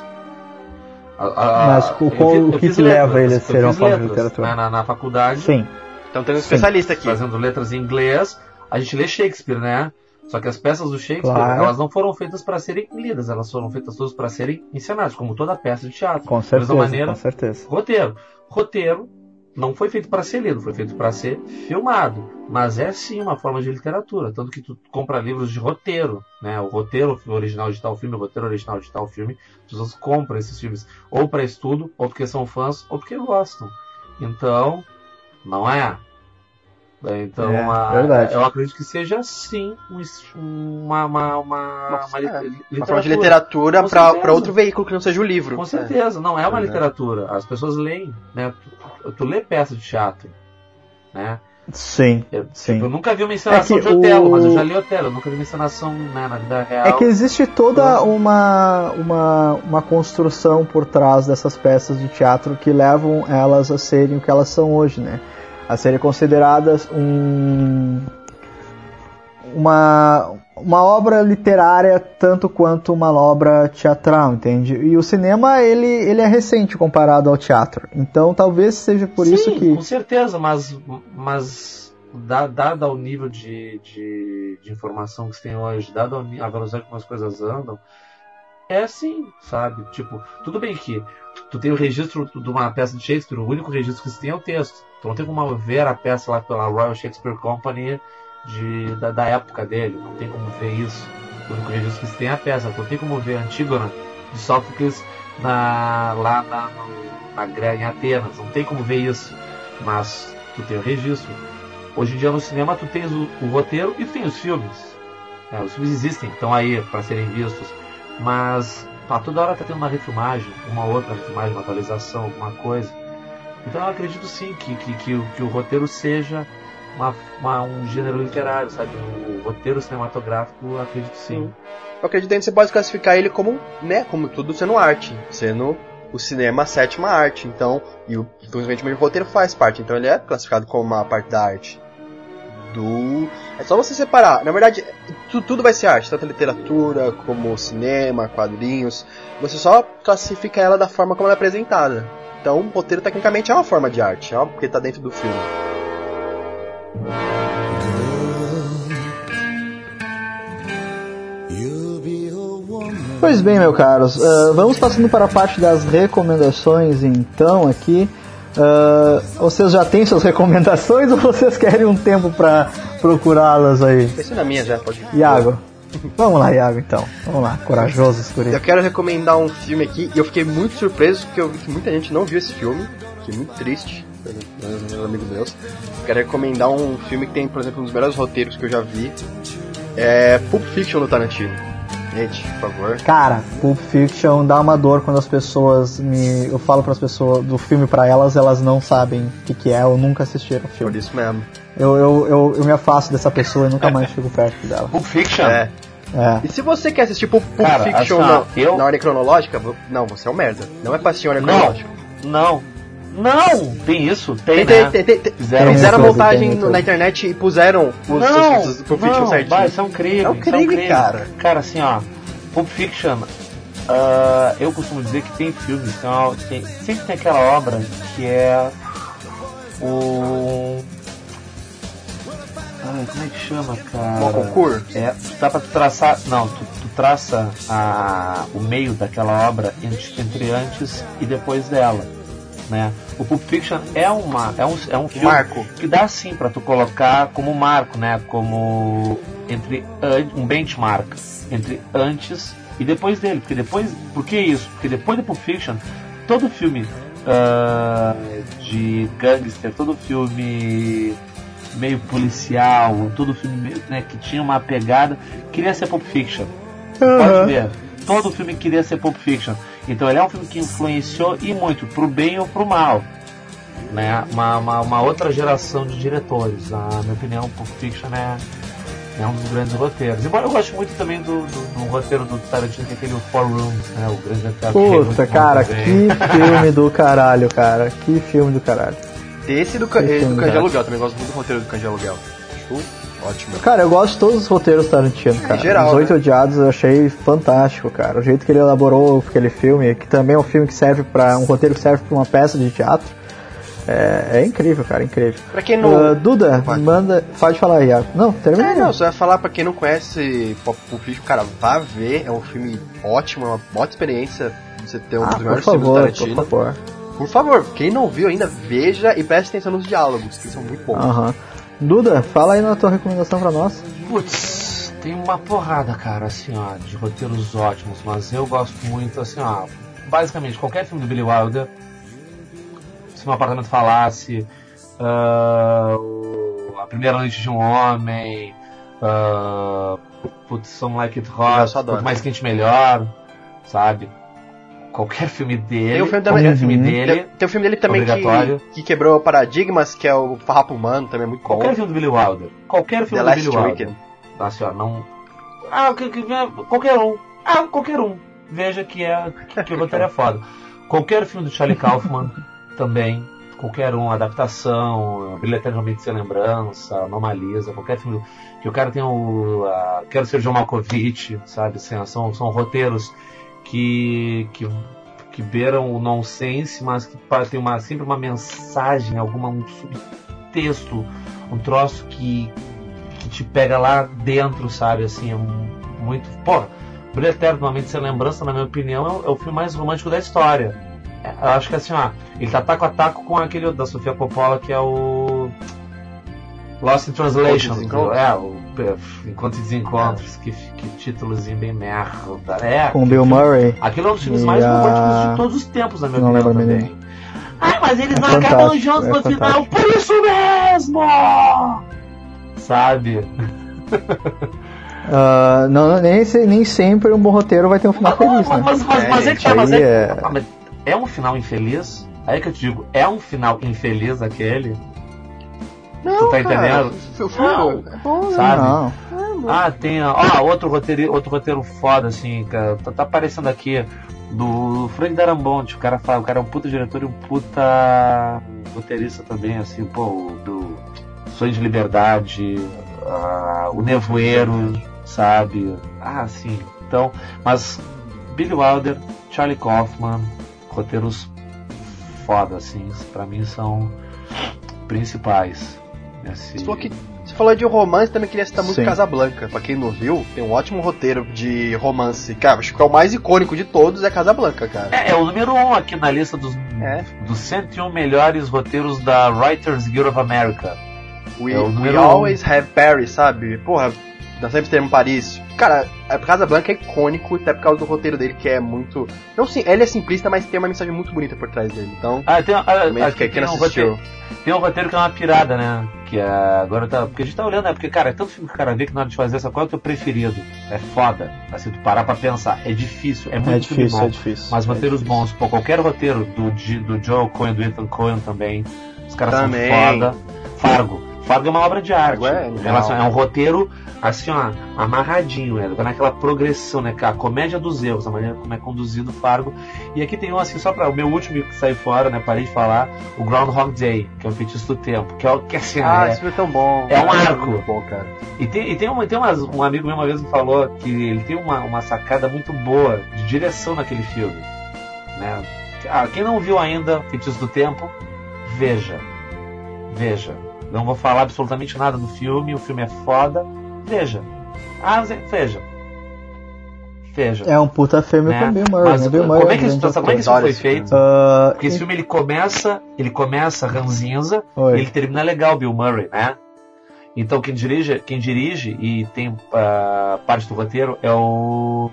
A, a, Mas o, qual, eu, o que te leva ele a ser uma forma letras, de literatura? Né, na, na faculdade. Sim. Então tem um especialista sim. aqui fazendo letras em inglês. A gente lê Shakespeare, né? Só que as peças do Shakespeare, claro, elas não foram feitas para serem lidas, elas foram feitas todas para serem encenadas, como toda peça de teatro. Com certeza, da maneira, com certeza. Roteiro. Roteiro não foi feito para ser lido, foi feito para ser filmado. Mas é sim uma forma de literatura, tanto que tu compra livros de roteiro, né? O roteiro original de tal filme, o roteiro original de tal filme, as pessoas compram esses filmes, ou para estudo, ou porque são fãs, ou porque gostam. Então, não é... Então, é, a, eu acredito que seja sim uma, uma, uma, Nossa, uma, li, é. literatura. Uma forma de literatura para outro veículo que não seja o livro. Com certeza, é. não é uma é. literatura. As pessoas leem, né? Tu, tu lê peça de teatro, né? Sim, eu, sim. Tipo, eu nunca vi uma encenação é de Otelo, o... mas eu já li Otelo, eu nunca vi uma encenação, né, na vida real. É que existe toda uma, uma, uma construção por trás dessas peças de teatro que levam elas a serem o que elas são hoje, né? A serem consideradas um, uma, uma obra literária tanto quanto uma obra teatral, entende? E o cinema, ele, ele é recente comparado ao teatro. Então, talvez seja por Sim, isso que... Sim, com certeza, mas, mas dado o nível de, de, de informação que se tem hoje, dado a velocidade como as coisas andam, é assim, sabe? Tipo, tudo bem que tu tem o registro de uma peça de Shakespeare, o único registro que se tem é o texto. Tu não tem como ver a peça lá pela Royal Shakespeare Company de, da, da época dele, não tem como ver isso. O único registro que se tem é a peça, tu não tem como ver Antígona de Sófocles na, lá na, na, na, em Atenas, não tem como ver isso. Mas tu tem o registro. Hoje em dia no cinema tu tens o, o roteiro e tu tem os filmes. É, os filmes existem, estão aí para serem vistos. Mas a toda hora tá tendo uma refilmagem, uma outra refilmagem, uma atualização, alguma coisa. Então eu acredito sim que, que, que, o, que o roteiro seja uma, uma, um gênero literário, sabe? O roteiro cinematográfico, eu acredito sim. Eu acredito que você pode classificar ele como, né, como tudo sendo arte, sendo o cinema a sétima arte. Então, e o, o roteiro faz parte, então ele é classificado como uma parte da arte. Do... É só você separar. Na verdade, tu, tudo vai ser arte, tanto literatura como cinema, quadrinhos. Você só classifica ela da forma como ela é apresentada. Então, o roteiro tecnicamente é uma forma de arte, ó, porque está dentro do filme. Pois bem, meus caros, uh, vamos passando para a parte das recomendações, então, aqui. Uh, vocês já têm suas recomendações ou vocês querem um tempo pra procurá-las aí? Pensei na minha já, pode. Iago, vamos lá, Iago, então. Vamos lá, corajoso, escuro. Eu quero recomendar um filme aqui e eu fiquei muito surpreso porque eu vi que muita gente não viu esse filme. Fiquei muito triste, meus amigos meus. Eu quero recomendar um filme que tem, por exemplo, um dos melhores roteiros que eu já vi. É Pulp Fiction do Tarantino. Gente, por favor. Cara, Pulp Fiction dá uma dor quando as pessoas me... Eu falo pras pessoas do filme pra elas, elas não sabem o que, que é ou nunca assistiram o filme. Por isso mesmo. Eu, eu, eu, eu me afasto dessa pessoa e nunca mais fico perto dela. Pulp Fiction? É. é. E se você quer assistir Pulp, Pulp Cara, Fiction assim, na, eu... na ordem cronológica, não, você é um merda. Não é pra assistir na ordem cronológica. Não, não, tem isso. Tem, tem, né? tem, tem, tem. Fizeram, fizeram coisa, montagem tem, tem. na internet e puseram os, não, os, os, os Pulp Fiction não, certinho. Vai, isso é um crime, é um crime, é um crime, cara. Cara, assim, ó, Pulp Fiction, uh, eu costumo dizer que tem filmes, então, tem, sempre tem aquela obra que é o... Ai, como é que chama, cara? O concurso? É, tu dá pra traçar... Não, tu, tu traça a, o meio daquela obra entre, entre antes e depois dela. Né? O Pulp Fiction é, uma, é um, é um filme marco. Que dá sim pra tu colocar como marco, né? Como entre um benchmark entre antes e depois dele, porque depois, por que isso? Porque depois do Pulp Fiction, todo filme uh, de gangster, todo filme meio policial, todo filme meio, né, que tinha uma pegada, queria ser Pulp Fiction. Uhum. Pode ver, todo filme queria ser Pulp Fiction. Então ele é um filme que influenciou e muito, pro bem ou pro mal, né? Uma, uma, uma outra geração de diretores. Na minha opinião, Pulp Fiction é, é um dos grandes roteiros. Embora eu goste muito também do, do, do roteiro do Tarantino, que é aquele Four Rooms, né? O grande teatro. Puta, é cara, que filme do caralho, cara. Que filme do caralho. Desse do, ca- do Cães de Aluguel, também gosto muito do roteiro do Cães de Aluguel. Show. Ótimo. Cara, eu gosto de todos os roteiros Tarantino, cara. Em geral, os Oito né? Odiados eu achei fantástico, cara. O jeito que ele elaborou aquele filme, que também é um filme que serve pra... Um roteiro que serve pra uma peça de teatro. É, é incrível, cara, incrível. Pra quem não... Uh, Duda, pode. manda... Pode falar aí, Iago. Não, termina. É, não, só ia falar pra quem não conhece Pulp Fiction, cara, vá ver. É um filme ótimo, é uma ótima experiência. Você ter um ah, dos melhores filmes do Tarantino. Por favor, por favor. Quem não viu ainda, veja e preste atenção nos diálogos, que são muito bons. Aham. Uh-huh. Duda, fala aí na tua recomendação pra nós. Putz, tem uma porrada, cara, assim, ó, de roteiros ótimos, mas eu gosto muito, assim, ó, basicamente, qualquer filme do Billy Wilder, se um apartamento falasse, uh, A Primeira Noite de um Homem, uh, putz, Some Like It Hot, Quanto Mais Quente Melhor, sabe? Qualquer filme dele, tem o filme, também, filme dele, tem, tem o filme dele também que, que quebrou paradigmas, que é o Farrapo Humano, também é muito qualquer bom. Filme do Billy Wilder, qualquer filme The do Billy Wilder, Weekend. Nossa senhora, não, ah, que, que, qualquer um, ah, qualquer um, veja que é que, que o roteiro é foda. Qualquer filme do Charlie Kaufman também, qualquer um, adaptação, Brilho Eterno de uma Mente Sem Lembranças, Anomaliza, qualquer filme que o cara tem o, a, Quero Ser John Malkovich, sabe, assim, são, são roteiros Que, que, que beiram o nonsense, mas que tem uma, sempre uma mensagem, alguma, um subtexto, um troço que, que te pega lá dentro, sabe? Assim, é muito. Porra, Brilho Eterno de uma Mente Sem Lembrança, na minha opinião, é o, é o filme mais romântico da história. É, eu acho que assim, ó, ele tá taco a taco com aquele da Sofia Coppola, que é o Lost in Translation, é, o Encontros e Desencontros, que, que títulozinho bem merda, é, com Bill Murray. Aquilo é um dos filmes mais românticos de todos os tempos, na minha não opinião lembro também. Ai, mas eles é não acabam juntos é no final, por isso mesmo! Sabe? uh, não, nem, nem sempre um bom roteiro vai ter um final mas, feliz, mas, né? Mas, mas, é, mas é que é, mas é, é... Ah, mas é um final infeliz? Aí que eu te digo, é um final infeliz aquele? Não, tu tá entendendo? Não, é bom, sabe? Não. Ah, tem. Ó, ah, outro roteiro, outro roteiro foda, assim, cara. Tá, tá aparecendo aqui do Frank Darabont. O cara fala, o cara é um puta diretor e um puta roteirista também, assim, pô, do Sonho de Liberdade, ah, O Nevoeiro, sabe? Ah, sim. Então, mas Billy Wilder, Charlie Kaufman, roteiros foda, assim, pra mim são principais. Esse... Você, falou que, você falou de romance, também queria citar muito Sim. Casablanca. Pra quem não viu, tem um ótimo roteiro de romance. Cara, acho que é o mais icônico de todos é Casablanca, cara. É, é o número um aqui na lista dos, é. dos cento e um melhores roteiros da Writers Guild of America. We, é o we always um. have Paris, sabe? Porra, nós sempre temos Paris. Cara, a Casablanca é icônico, até por causa do roteiro dele, que é muito... Não sei, ele é simplista, mas tem uma mensagem muito bonita por trás dele, então... Ah, tem, a, aqui, tem, um roteiro, tem um roteiro que é uma pirada, né? Que é... Agora tá... Porque a gente tá olhando, né? Porque, cara, é tanto filme que o cara vê que na hora de fazer essa coisa é o teu preferido. É foda. Assim, tu parar pra pensar. É difícil, é muito é difícil, bom. É difícil, mas roteiros é bons. Pô, qualquer roteiro do, do Joe Coen, do Ethan Coen também. Os caras também. são foda. Fargo. Fargo é uma obra de arte, é, relação, é um roteiro assim, ó, amarradinho, né? Naquela progressão, né? A comédia dos erros, a maneira como é conduzido o Fargo. E aqui tem um, assim, só para o meu último que saiu fora, né? Parei de falar, o Groundhog Day, que é o feitiço do tempo, que é o que assim, ah, é, isso é tão bom. É um arco. É bom, cara. E tem, e tem, uma, tem umas, um amigo meu uma vez me falou que ele tem uma, uma sacada muito boa de direção naquele filme, né? Ah, quem não viu ainda Feitiço do Tempo, veja. Veja. Não vou falar absolutamente nada do filme, o filme é foda. Veja. Ah, veja. Veja. É um puta filme né? com o Bill Murray. Mas, né? Bill Murray como é que isso, como é que isso foi feito? Uh, Porque esse e... filme ele começa, ele começa ranzinza Oi. e ele termina legal, Bill Murray, né? Então quem dirige, quem dirige e tem uh, parte do roteiro é o,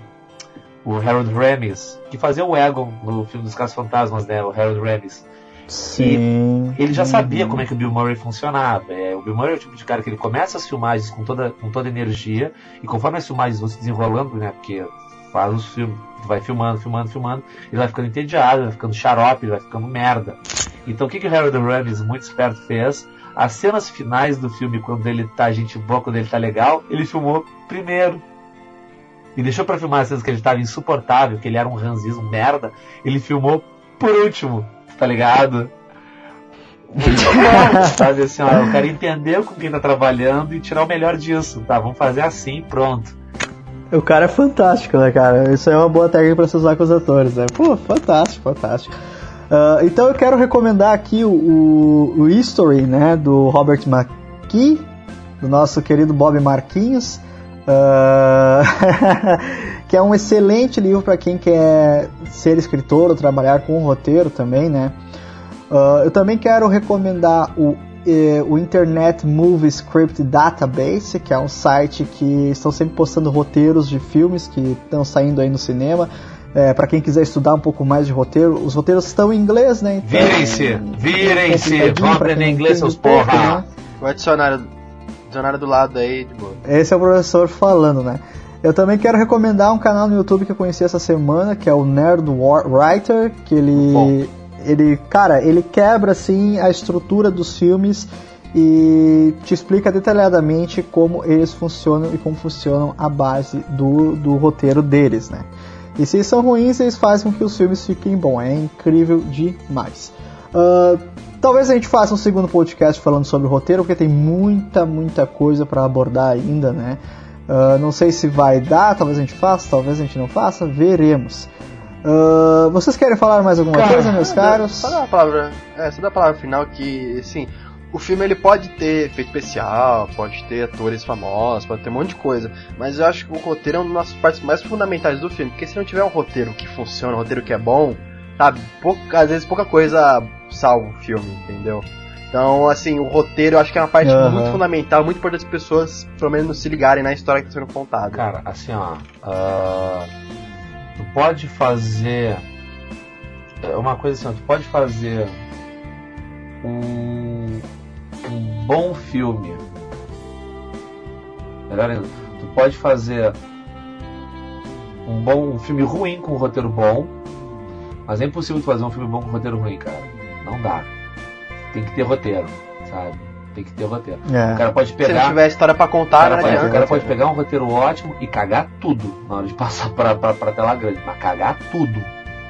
o Harold Ramis, que fazia o Egon no filme dos Casos Fantasmas, né? O Harold Ramis. Sim. E ele já sabia como é que o Bill Murray funcionava. É, o Bill Murray é o tipo de cara que ele começa as filmagens com toda, com toda energia, e conforme as filmagens vão se desenrolando, né, porque faz os filmes, vai filmando, filmando, filmando, ele vai ficando entediado, vai ficando xarope, vai ficando merda. Então o que, que o Harold Ramis, muito esperto, fez? As cenas finais do filme, quando ele tá gente boa, quando ele tá legal, ele filmou primeiro. E deixou pra filmar as cenas que ele tava insuportável, que ele era um ranzismo merda, ele filmou por último. Tá ligado? Sabe assim, ó, o cara entendeu com quem tá trabalhando e tirar o melhor disso, tá? Vamos fazer assim, pronto. O cara é fantástico, né, cara? Isso é uma boa técnica pra se usar com os atores, né? Pô, fantástico, fantástico. Uh, então eu quero recomendar aqui o, o, o History, né, do Robert McKee, do nosso querido Bob Marquinhos, uh, que é um excelente livro para quem quer ser escritor ou trabalhar com roteiro também, né. Uh, eu também quero recomendar o o Internet Movie Script Database, que é um site que estão sempre postando roteiros de filmes que estão saindo aí no cinema, é, para quem quiser estudar um pouco mais de roteiro. Os roteiros estão em inglês, né? Então, virem-se, virem-se, é vão aprender inglês, seus porra. Pouco, né? O adicionário, adicionário do lado aí, de boa. Esse é o professor falando, né? Eu também quero recomendar um canal no YouTube que eu conheci essa semana, que é o Nerd War Writer, que ele... Bom. Ele, cara, ele quebra assim a estrutura dos filmes e te explica detalhadamente como eles funcionam e como funcionam a base do, do roteiro deles, né? E se eles são ruins, eles fazem com que os filmes fiquem bons. É incrível demais. Uh, talvez a gente faça um segundo podcast falando sobre o roteiro, porque tem muita, muita coisa para abordar ainda, né? Uh, não sei se vai dar, talvez a gente faça, talvez a gente não faça, veremos. Uh, vocês querem falar mais alguma Cara, coisa, meus caros? Só dá a palavra, é, só dá a palavra final que, assim, o filme ele pode ter efeito especial, pode ter atores famosos, pode ter um monte de coisa, mas eu acho que o roteiro é uma das partes mais fundamentais do filme, porque se não tiver um roteiro que funciona, um roteiro que é bom, sabe, pouca, às vezes pouca coisa salva o filme, entendeu? Então, assim, o roteiro eu acho que é uma parte uhum. muito fundamental, muito importante as pessoas, pelo menos, se ligarem na história que está sendo contada. Cara, assim, ó... Uh... Tu pode fazer uma coisa assim, tu pode fazer um, um bom filme, melhor ainda, tu pode fazer um bom um filme ruim com um roteiro bom, mas é impossível tu fazer um filme bom com um roteiro ruim, cara, não dá, tem que ter roteiro, sabe, tem que ter roteiro, é. O cara pode pegar, se não tiver história pra contar, o cara, pode, o cara pode pegar um roteiro ótimo e cagar tudo na hora de passar pra, pra, pra tela grande, mas cagar tudo,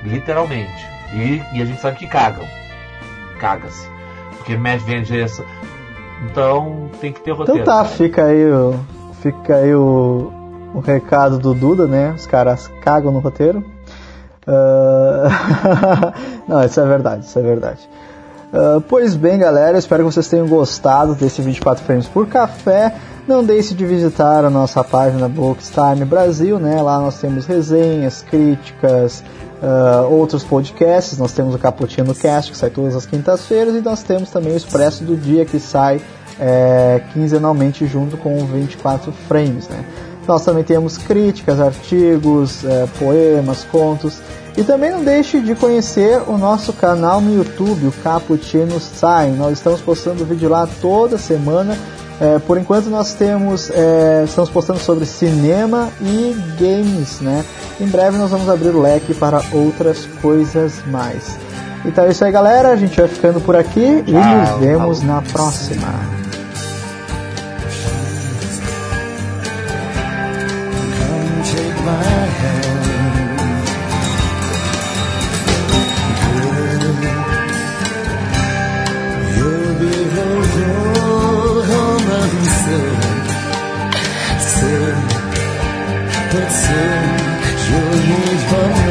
literalmente, e, e a gente sabe que cagam, caga-se, porque mexe, vende essa, então tem que ter roteiro. Então tá, cara. fica aí o, fica aí o, o recado do Duda, né, os caras cagam no roteiro, uh... não, isso é verdade, isso é verdade. Uh, pois bem, galera, espero que vocês tenham gostado desse vinte e quatro frames por café. Não deixe de visitar a nossa página Bookstime Brasil, né? Lá nós temos resenhas, críticas, uh, outros podcasts. Nós temos o Capotinho no Cast, que sai todas as quintas-feiras, e nós temos também o Expresso do Dia, que sai é, quinzenalmente junto com o vinte e quatro frames, né? Nós também temos críticas, artigos, é, poemas, contos. E também não deixe de conhecer o nosso canal no YouTube, o Capotinho Sai. Nós estamos postando vídeo lá toda semana. É, por enquanto nós temos, é, estamos postando sobre cinema e games, né? Em breve nós vamos abrir o leque para outras coisas mais. Então é isso aí, galera. A gente vai ficando por aqui e nos vemos na próxima. But soon you'll move on.